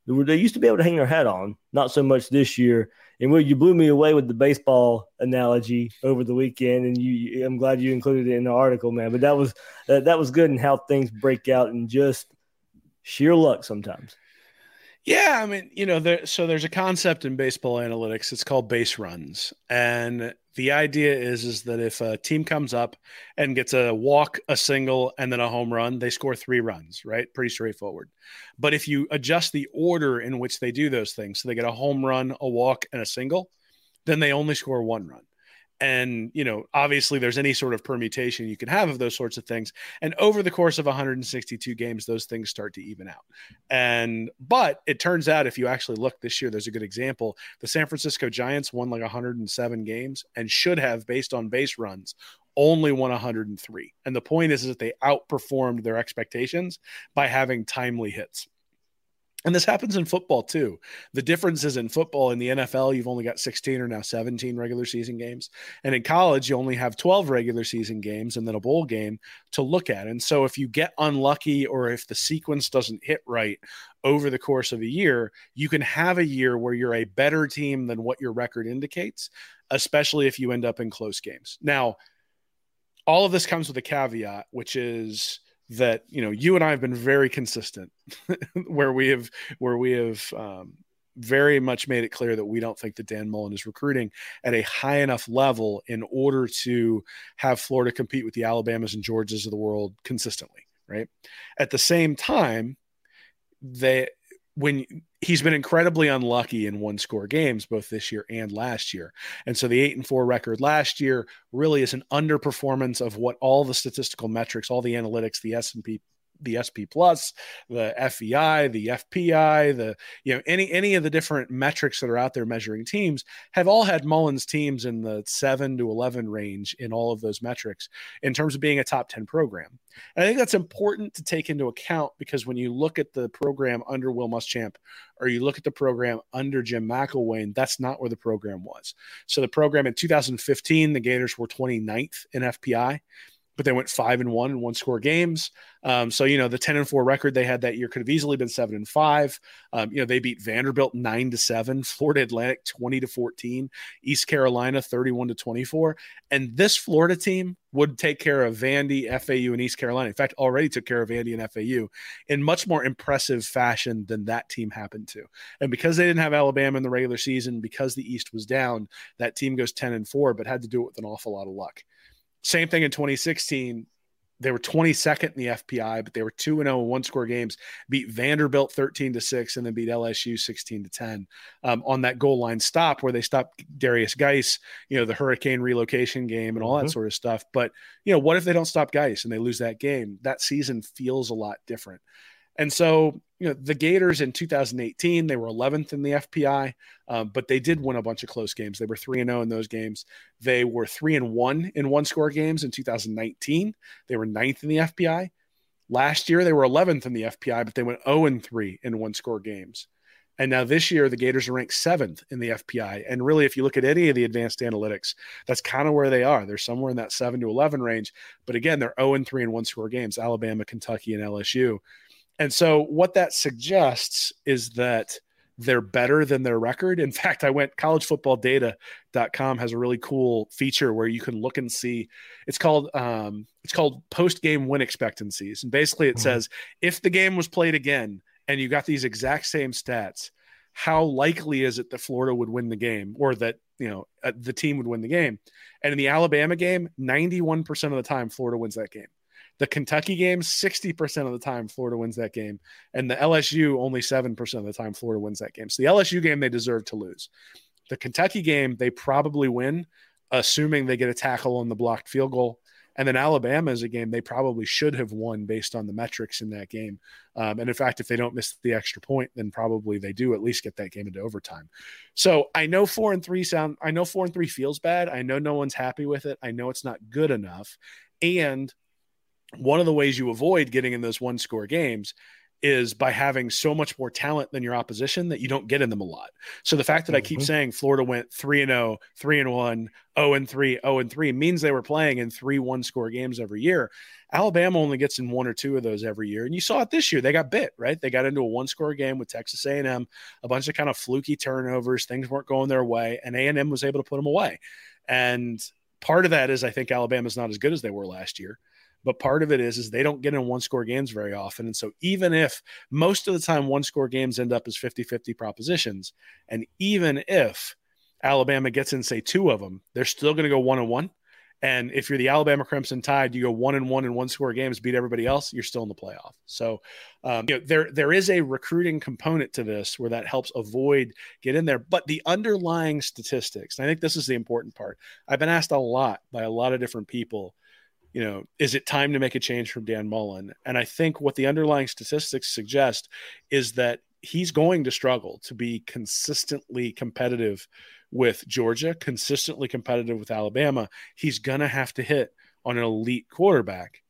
they used to be able to hang their hat on, not so much this year. And Will, you blew me away with the baseball analogy over the weekend, and I'm glad you included it in the article, man. But that was good in how things break out and just sheer luck sometimes. Yeah, I mean, there's a concept in baseball analytics. It's called base runs, and the idea is that if a team comes up and gets a walk, a single, and then a home run, they score 3 runs, right? Pretty straightforward. But if you adjust the order in which they do those things, so they get a home run, a walk, and a single, then they only score 1 run. And, obviously there's any sort of permutation you can have of those sorts of things. And over the course of 162 games, those things start to even out. But it turns out, if you actually look this year, there's a good example. The San Francisco Giants won like 107 games and should have, based on base runs, only won 103. And the point is that they outperformed their expectations by having timely hits. And this happens in football too. The difference is in football, in the NFL, you've only got 16 or now 17 regular season games. And in college, you only have 12 regular season games and then a bowl game to look at. And so if you get unlucky, or if the sequence doesn't hit right over the course of a year, you can have a year where you're a better team than what your record indicates, especially if you end up in close games. Now, all of this comes with a caveat, which is that, you and I have been very consistent where we have very much made it clear that we don't think that Dan Mullen is recruiting at a high enough level in order to have Florida compete with the Alabamas and Georgias of the world consistently, right? At the same time, he's been incredibly unlucky in 1-score games both this year and last year. And so the 8-4 record last year really is an underperformance of what all the statistical metrics, all the analytics, the S&P, the SP plus, the FEI, the FPI, any of the different metrics that are out there measuring teams have all had Mullen's teams in the 7-11 range in all of those metrics in terms of being a top 10 program. And I think that's important to take into account, because when you look at the program under Will Muschamp, or you look at the program under Jim McElwain, that's not where the program was. So the program in 2015, the Gators were 29th in FPI, but they went 5-1 in 1-score games. So, the 10-4 record they had that year could have easily been 7-5. They beat Vanderbilt 9-7, Florida Atlantic 20-14, East Carolina 31-24. And this Florida team would take care of Vandy, FAU, and East Carolina. In fact, already took care of Vandy and FAU in much more impressive fashion than that team happened to. And because they didn't have Alabama in the regular season, because the East was down, that team goes 10-4, but had to do it with an awful lot of luck. Same thing in 2016. They were 22nd in the FPI, but they were 2-0 in 1-score games, beat Vanderbilt 13-6, and then beat LSU 16-10 on that goal line stop where they stopped Darius Geis, the hurricane relocation game and all that sort of stuff. But, what if they don't stop Geis and they lose that game? That season feels a lot different. And so you know, the Gators in 2018, they were 11th in the FPI, but they did win a bunch of close games. They were 3-0 in those games. They were 3-1 in one-score games in 2019. They were 9th in the FPI. Last year, they were 11th in the FPI, but they went 0-3 in one-score games. And now this year, the Gators are ranked 7th in the FPI. And really, if you look at any of the advanced analytics, that's kind of where they are. They're somewhere in that 7 to 11 range. But again, they're 0-3 in one-score games, Alabama, Kentucky, and LSU. And so what that suggests is that they're better than their record. In fact, I went collegefootballdata.com has a really cool feature where you can look and see. It's called post-game win expectancies. And basically it says, if the game was played again, and you got these exact same stats, how likely is it that Florida would win the game or that, you know, the team would win the game? And in the Alabama game, 91% of the time, Florida wins that game. The Kentucky game, 60% of the time, Florida wins that game. And the LSU, only 7% of the time, Florida wins that game. So the LSU game, they deserve to lose. The Kentucky game, they probably win, assuming they get a tackle on the blocked field goal. And then Alabama is a game they probably should have won based on the metrics in that game. And in fact, if they don't miss the extra point, then probably they do at least get that game into overtime. So I know 4-3 feels bad. I know no one's happy with it. I know it's not good enough. And one of the ways you avoid getting in those one-score games is by having so much more talent than your opposition that you don't get in them a lot. So the fact that I keep saying Florida went 3-0, 3-1, 0-3, 0-3 means they were playing in 3 1-score score games every year. Alabama only gets in one or two of those every year. And you saw it this year. They got bit, right? They got into a one-score game with Texas A&M, a bunch of kind of fluky turnovers. Things weren't going their way, and A&M was able to put them away. And part of that is I think Alabama's not as good as they were last year. But part of it is they don't get in one-score games very often. And so even if most of the time one-score games end up as 50-50 propositions, and even if Alabama gets in, say, two of them, they're still going to go 1-1. And if you're the Alabama Crimson Tide, you go 1-1 in one-score games, beat everybody else, you're still in the playoff. So you know, there is a recruiting component to this where that helps avoid get in there. But the underlying statistics, and I think this is the important part, I've been asked a lot by a lot of different people, you know, is it time to make a change from Dan Mullen? And I think what the underlying statistics suggest is that he's going to struggle to be consistently competitive with Georgia, consistently competitive with Alabama. He's going to have to hit on an elite quarterback.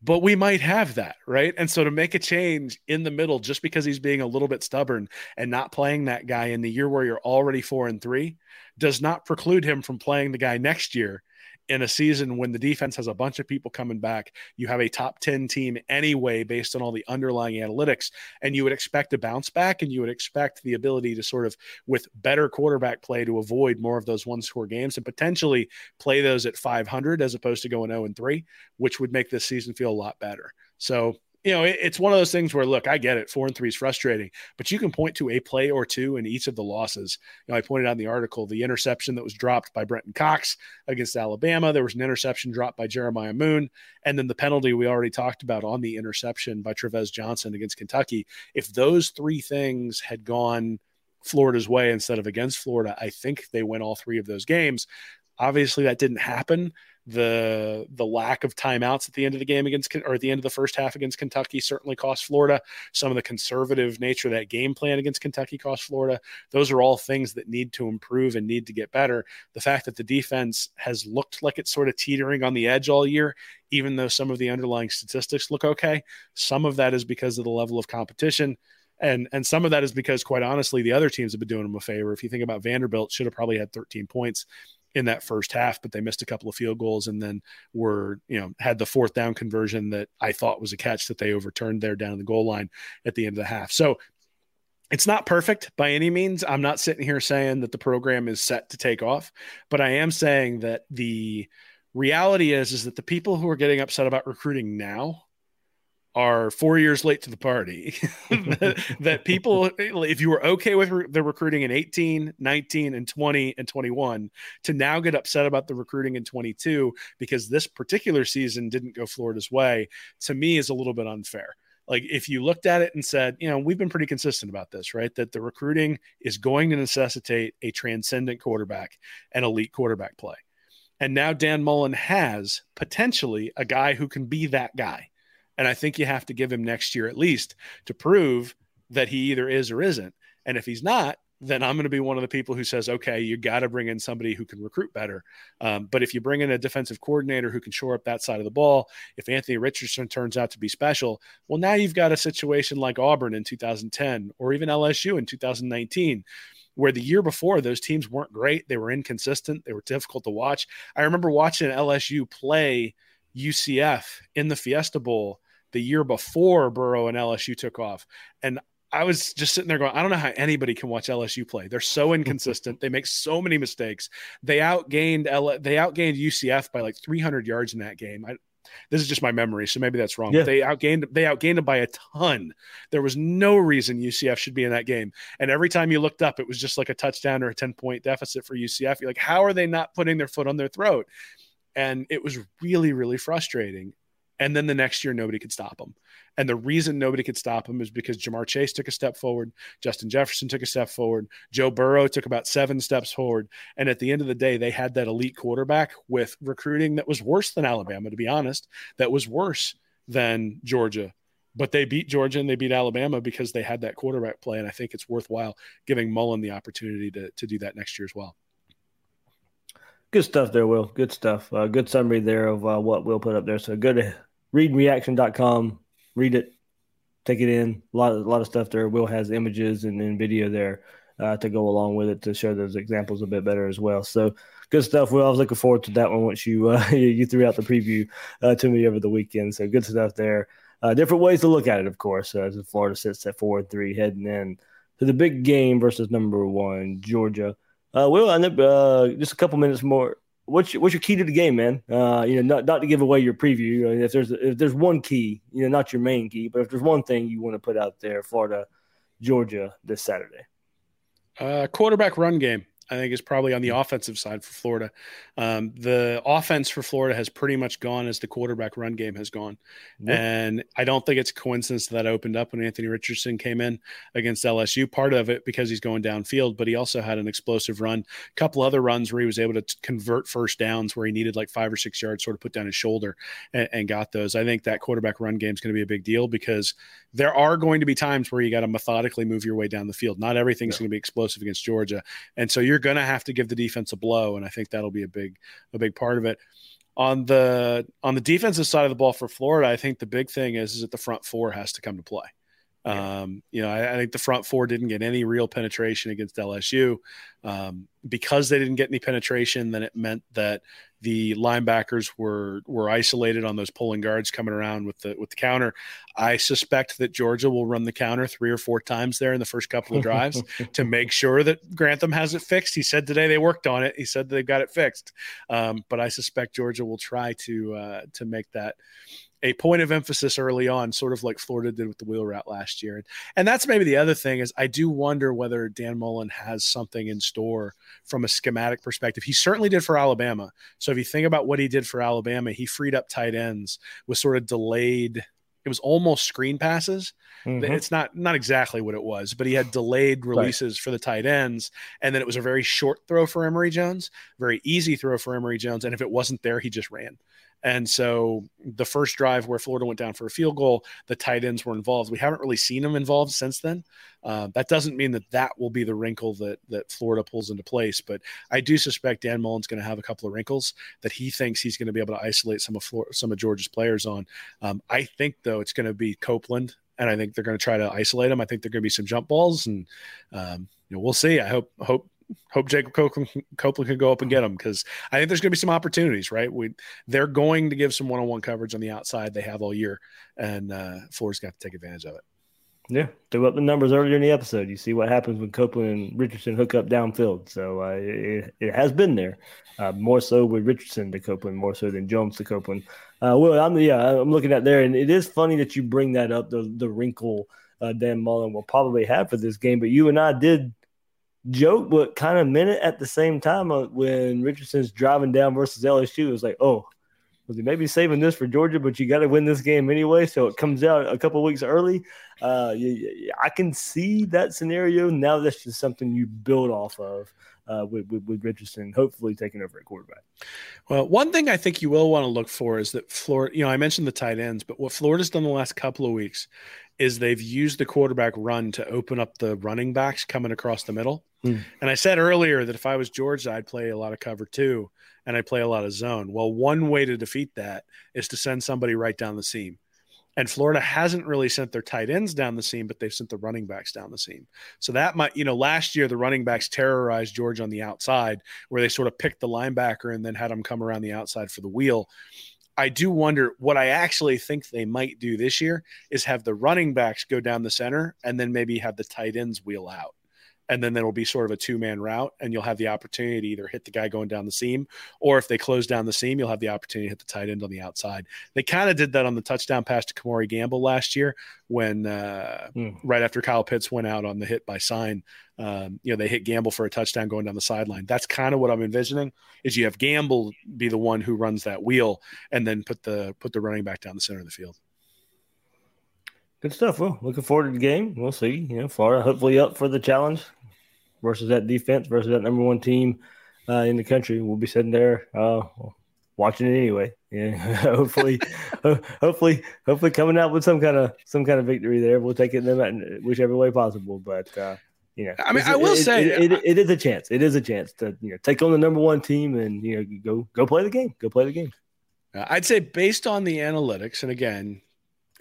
But we might have that, right? And so to make a change in the middle just because he's being a little bit stubborn and not playing that guy in the year where you're already 4-3 does not preclude him from playing the guy next year in a season when the defense has a bunch of people coming back. You have a top 10 team anyway, based on all the underlying analytics, and you would expect a bounce back, and you would expect the ability to sort of, with better quarterback play, to avoid more of those one score games and potentially play those at 500 as opposed to going 0-3, which would make this season feel a lot better. So, you know, it's one of those things where, look, I get it. 4-3 is frustrating, but you can point to a play or two in each of the losses. You know, I pointed out in the article the interception that was dropped by Brenton Cox against Alabama. There was an interception dropped by Jeremiah Moon, and then the penalty we already talked about on the interception by Treveez Johnson against Kentucky. If those three things had gone Florida's way instead of against Florida, I think they win all three of those games. Obviously, that didn't happen. The lack of timeouts at the end of the game against, or at the end of the first half against Kentucky, certainly cost Florida. Some of the conservative nature of that game plan against Kentucky cost Florida. Those are all things that need to improve and need to get better. The fact that the defense has looked like it's sort of teetering on the edge all year, even though some of the underlying statistics look okay, some of that is because of the level of competition. And some of that is because, quite honestly, the other teams have been doing them a favor. If you think about Vanderbilt, should have probably had 13 points in that first half, but they missed a couple of field goals and then were, you know, had the fourth down conversion that I thought was a catch that they overturned there down the goal line at the end of the half. So it's not perfect by any means. I'm not sitting here saying that the program is set to take off, but I am saying that the reality is that the people who are getting upset about recruiting now are 4 years late to the party. that people, if you were okay with the recruiting in 18, 19, and 20, and 21, to now get upset about the recruiting in 22 because this particular season didn't go Florida's way, to me is a little bit unfair. Like, if you looked at it and said, you know, we've been pretty consistent about this, right? That the recruiting is going to necessitate a transcendent quarterback and elite quarterback play. And now Dan Mullen has potentially a guy who can be that guy. And I think you have to give him next year at least to prove that he either is or isn't. And if he's not, then I'm going to be one of the people who says, okay, you got to bring in somebody who can recruit better. But if you bring in a defensive coordinator who can shore up that side of the ball, if Anthony Richardson turns out to be special, well, now you've got a situation like Auburn in 2010 or even LSU in 2019, where the year before those teams weren't great. They were inconsistent. They were difficult to watch. I remember watching LSU play UCF in the Fiesta Bowl the year before Burrow and LSU took off. And I was just sitting there going, I don't know how anybody can watch LSU play. They're so inconsistent. They make so many mistakes. They outgained UCF by like 300 yards in that game. This is just my memory, so maybe that's wrong. Yeah. But they outgained them by a ton. There was no reason UCF should be in that game. And every time you looked up, it was just like a touchdown or a 10-point deficit for UCF. You're like, how are they not putting their foot on their throat? And it was really, really frustrating. And then the next year, nobody could stop him. And the reason nobody could stop him is because Jamar Chase took a step forward. Justin Jefferson took a step forward. Joe Burrow took about 7 steps forward. And at the end of the day, they had that elite quarterback with recruiting that was worse than Alabama, to be honest, that was worse than Georgia. But they beat Georgia and they beat Alabama because they had that quarterback play. And I think it's worthwhile giving Mullen the opportunity to do that next year as well. Good stuff there, Will. Good stuff. Good summary there of what Will put up there. So go to readreaction.com, read it, take it in. A lot of stuff there. Will has images and video there to go along with it to show those examples a bit better as well. So good stuff, Will. I was looking forward to that one once you threw out the preview to me over the weekend. So good stuff there. Different ways to look at it, of course, as Florida sits at 4-3 heading in to the big game versus number 1, Georgia. Will, I know just a couple minutes more. What's your key to the game, man? Not to give away your preview. If there's one key, not your main key, but if there's one thing you want to put out there, Florida, Georgia this Saturday. Quarterback run game, I think, is probably on the offensive side for Florida. The offense for Florida has pretty much gone as the quarterback run game has gone. Yep. And I don't think it's a coincidence that opened up when Anthony Richardson came in against LSU, part of it because he's going downfield, but he also had an explosive run, a couple other runs where he was able to convert first downs where he needed like 5 or 6 yards, sort of put down his shoulder and got those. I think that quarterback run game is going to be a big deal because there are going to be times where you got to methodically move your way down the field. Not everything's going to be explosive against Georgia. And so you're going to have to give the defense a blow, and I think that'll be a big part of it. On the defensive side of the ball for Florida, I think the big thing is that the front four has to come to play. I think the front four didn't get any real penetration against LSU. Because they didn't get any penetration, then it meant that the linebackers were isolated on those pulling guards coming around with the counter. I suspect that Georgia will run the counter 3 or 4 times there in the first couple of drives to make sure that Grantham has it fixed. He said today they worked on it. He said they've got it fixed. But I suspect Georgia will try to make that a point of emphasis early on, sort of like Florida did with the wheel route last year. And that's maybe the other thing is I do wonder whether Dan Mullen has something in store from a schematic perspective. He certainly did for Alabama. So if you think about what he did for Alabama, he freed up tight ends with sort of delayed – it was almost screen passes. Mm-hmm. It's not exactly what it was, but he had delayed releases for the tight ends. And then it was a very short throw for Emory Jones, very easy throw for Emory Jones. And if it wasn't there, he just ran. And so the first drive where Florida went down for a field goal, the tight ends were involved. We haven't really seen them involved since then. That doesn't mean that will be the wrinkle that Florida pulls into place. But I do suspect Dan Mullen's going to have a couple of wrinkles that he thinks he's going to be able to isolate some of Georgia's players on. I think, though, it's going to be Copeland, and I think they're going to try to isolate him. I think there are going to be some jump balls, and we'll see. I hope Jacob Copeland can go up and get him, because I think there's going to be some opportunities, right? They're going to give some one-on-one coverage on the outside they have all year, and Florida's got to take advantage of it. Yeah, threw up the numbers earlier in the episode. You see what happens when Copeland and Richardson hook up downfield. So it has been there, more so with Richardson to Copeland, more so than Jones to Copeland. Will, I'm looking at there, and it is funny that you bring that up, the wrinkle Dan Mullen will probably have for this game, but you and I did joke, but kind of meant it at the same time when Richardson's driving down versus LSU. It was like, oh, was he maybe saving this for Georgia, but you got to win this game anyway, so it comes out a couple weeks early. I can see that scenario. Now that's just something you build off of with Richardson hopefully taking over at quarterback. Well, one thing I think you will want to look for is that Florida, I mentioned the tight ends, but what Florida's done the last couple of weeks is they've used the quarterback run to open up the running backs coming across the middle. And I said earlier that if I was Georgia, I'd play a lot of cover two and I play a lot of zone. Well, one way to defeat that is to send somebody right down the seam. And Florida hasn't really sent their tight ends down the seam, but they've sent the running backs down the seam. So that might, last year the running backs terrorized Georgia on the outside where they sort of picked the linebacker and then had them come around the outside for the wheel. I do wonder what I actually think they might do this year is have the running backs go down the center and then maybe have the tight ends wheel out. And then there'll be sort of a two-man route, and you'll have the opportunity to either hit the guy going down the seam, or if they close down the seam, you'll have the opportunity to hit the tight end on the outside. They kind of did that on the touchdown pass to Kamori Gamble last year when right after Kyle Pitts went out on the hit by Sign. They hit Gamble for a touchdown going down the sideline. That's kind of what I'm envisioning is you have Gamble be the one who runs that wheel and then put the running back down the center of the field. Good stuff. Well, looking forward to the game. We'll see. Florida hopefully up for the challenge. Versus that defense, versus that number one team in the country. We'll be sitting there watching it anyway. Yeah, hopefully coming out with some kind of victory there. We'll take it in whichever way possible. But I will say it is a chance. It is a chance to take on the number one team and go play the game. Go play the game. I'd say based on the analytics, and again,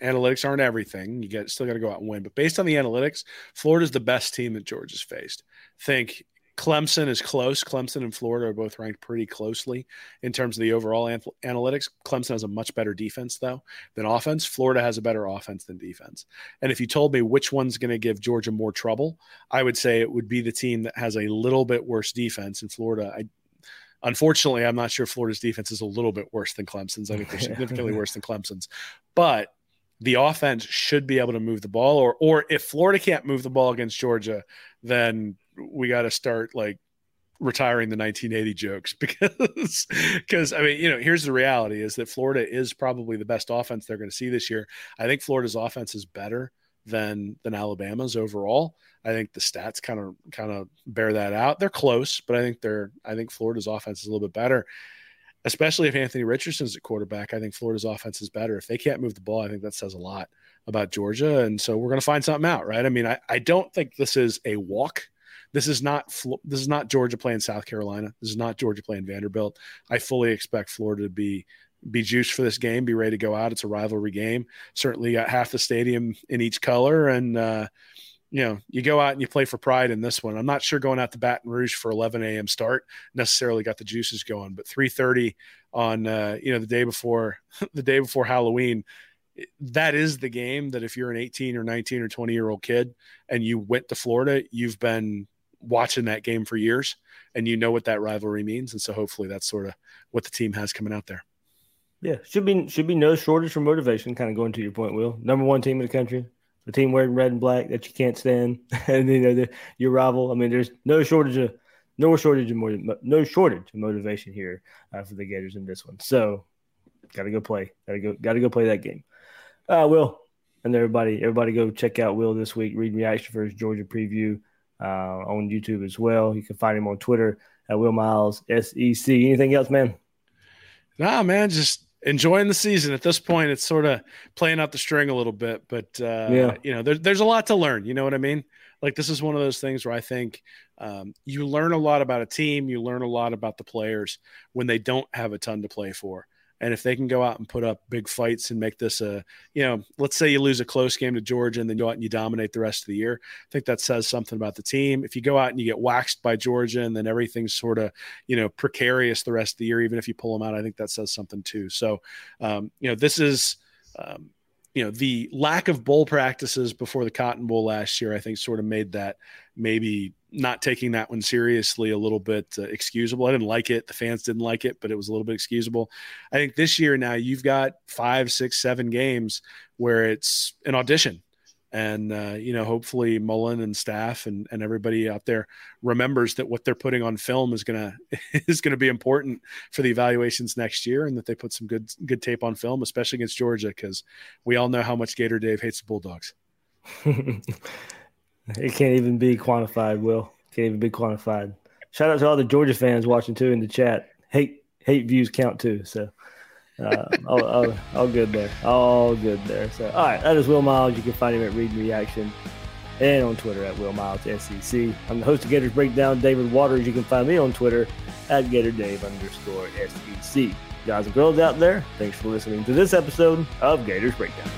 analytics aren't everything. You still got to go out and win. But based on the analytics, Florida's the best team that Georgia's faced. Think Clemson is close. Clemson and Florida are both ranked pretty closely in terms of the overall analytics. Clemson has a much better defense, though, than offense. Florida has a better offense than defense. And if you told me which one's going to give Georgia more trouble, I would say it would be the team that has a little bit worse defense. In Florida, unfortunately, I'm not sure Florida's defense is a little bit worse than Clemson's. I think they're significantly worse than Clemson's. But the offense should be able to move the ball, or if Florida can't move the ball against Georgia, then we got to start retiring the 1980 jokes because here's the reality is that Florida is probably the best offense they're going to see this year. I think Florida's offense is better than Alabama's overall. I think the stats kind of bear that out. They're close, but I think Florida's offense is a little bit better. Especially if Anthony Richardson's at quarterback, I think Florida's offense is better. If they can't move the ball, I think that says a lot about Georgia. And so we're going to find something out, right? I mean, I don't think this is a walk. This is not Georgia playing South Carolina. This is not Georgia playing Vanderbilt. I fully expect Florida to be juiced for this game, be ready to go out. It's a rivalry game. Certainly got half the stadium in each color. And, you go out and you play for pride in this one. I'm not sure going out to Baton Rouge for 11 a.m. start necessarily got the juices going, but 3:30 on the day before Halloween, that is the game that if you're an 18 or 19 or 20 year old kid and you went to Florida, you've been watching that game for years and you know what that rivalry means. And so hopefully that's sort of what the team has coming out there. Yeah, should be no shortage for motivation. Kind of going to your point, Will. Number one team in the country. The team wearing red and black that you can't stand, and your rival. I mean, there's no shortage of motivation here for the Gators in this one. So, gotta go play that game. Will and everybody, go check out Will this week. Read reaction for his Georgia preview on YouTube as well. You can find him on Twitter at Will Miles SEC. Anything else, man? Nah, man, just enjoying the season at this point. It's sort of playing out the string a little bit, but there's a lot to learn. You know what I mean? This is one of those things where I think you learn a lot about a team. You learn a lot about the players when they don't have a ton to play for. And if they can go out and put up big fights and make this let's say you lose a close game to Georgia and then go out and you dominate the rest of the year, I think that says something about the team. If you go out and you get waxed by Georgia and then everything's sort of, precarious the rest of the year, even if you pull them out, I think that says something too. So, this is the lack of bowl practices before the Cotton Bowl last year, I think sort of made that maybe not taking that one seriously a little bit excusable. I didn't like it. The fans didn't like it, but it was a little bit excusable. I think this year now you've got 5, 6, 7 games where it's an audition. And, hopefully Mullen and staff and everybody out there remembers that what they're putting on film is going to be important for the evaluations next year and that they put some good tape on film, especially against Georgia, because we all know how much Gator Dave hates the Bulldogs. It can't even be quantified, Will. Can't even be quantified. Shout out to all the Georgia fans watching too in the chat. Hate views count too. So all good there. All good there. So all right, that is Will Miles. You can find him at Read and Reaction and on Twitter at Will Miles SEC. I'm the host of Gators Breakdown, David Waters. You can find me on Twitter at GatorDave_SEC. Guys and girls out there, thanks for listening to this episode of Gators Breakdown.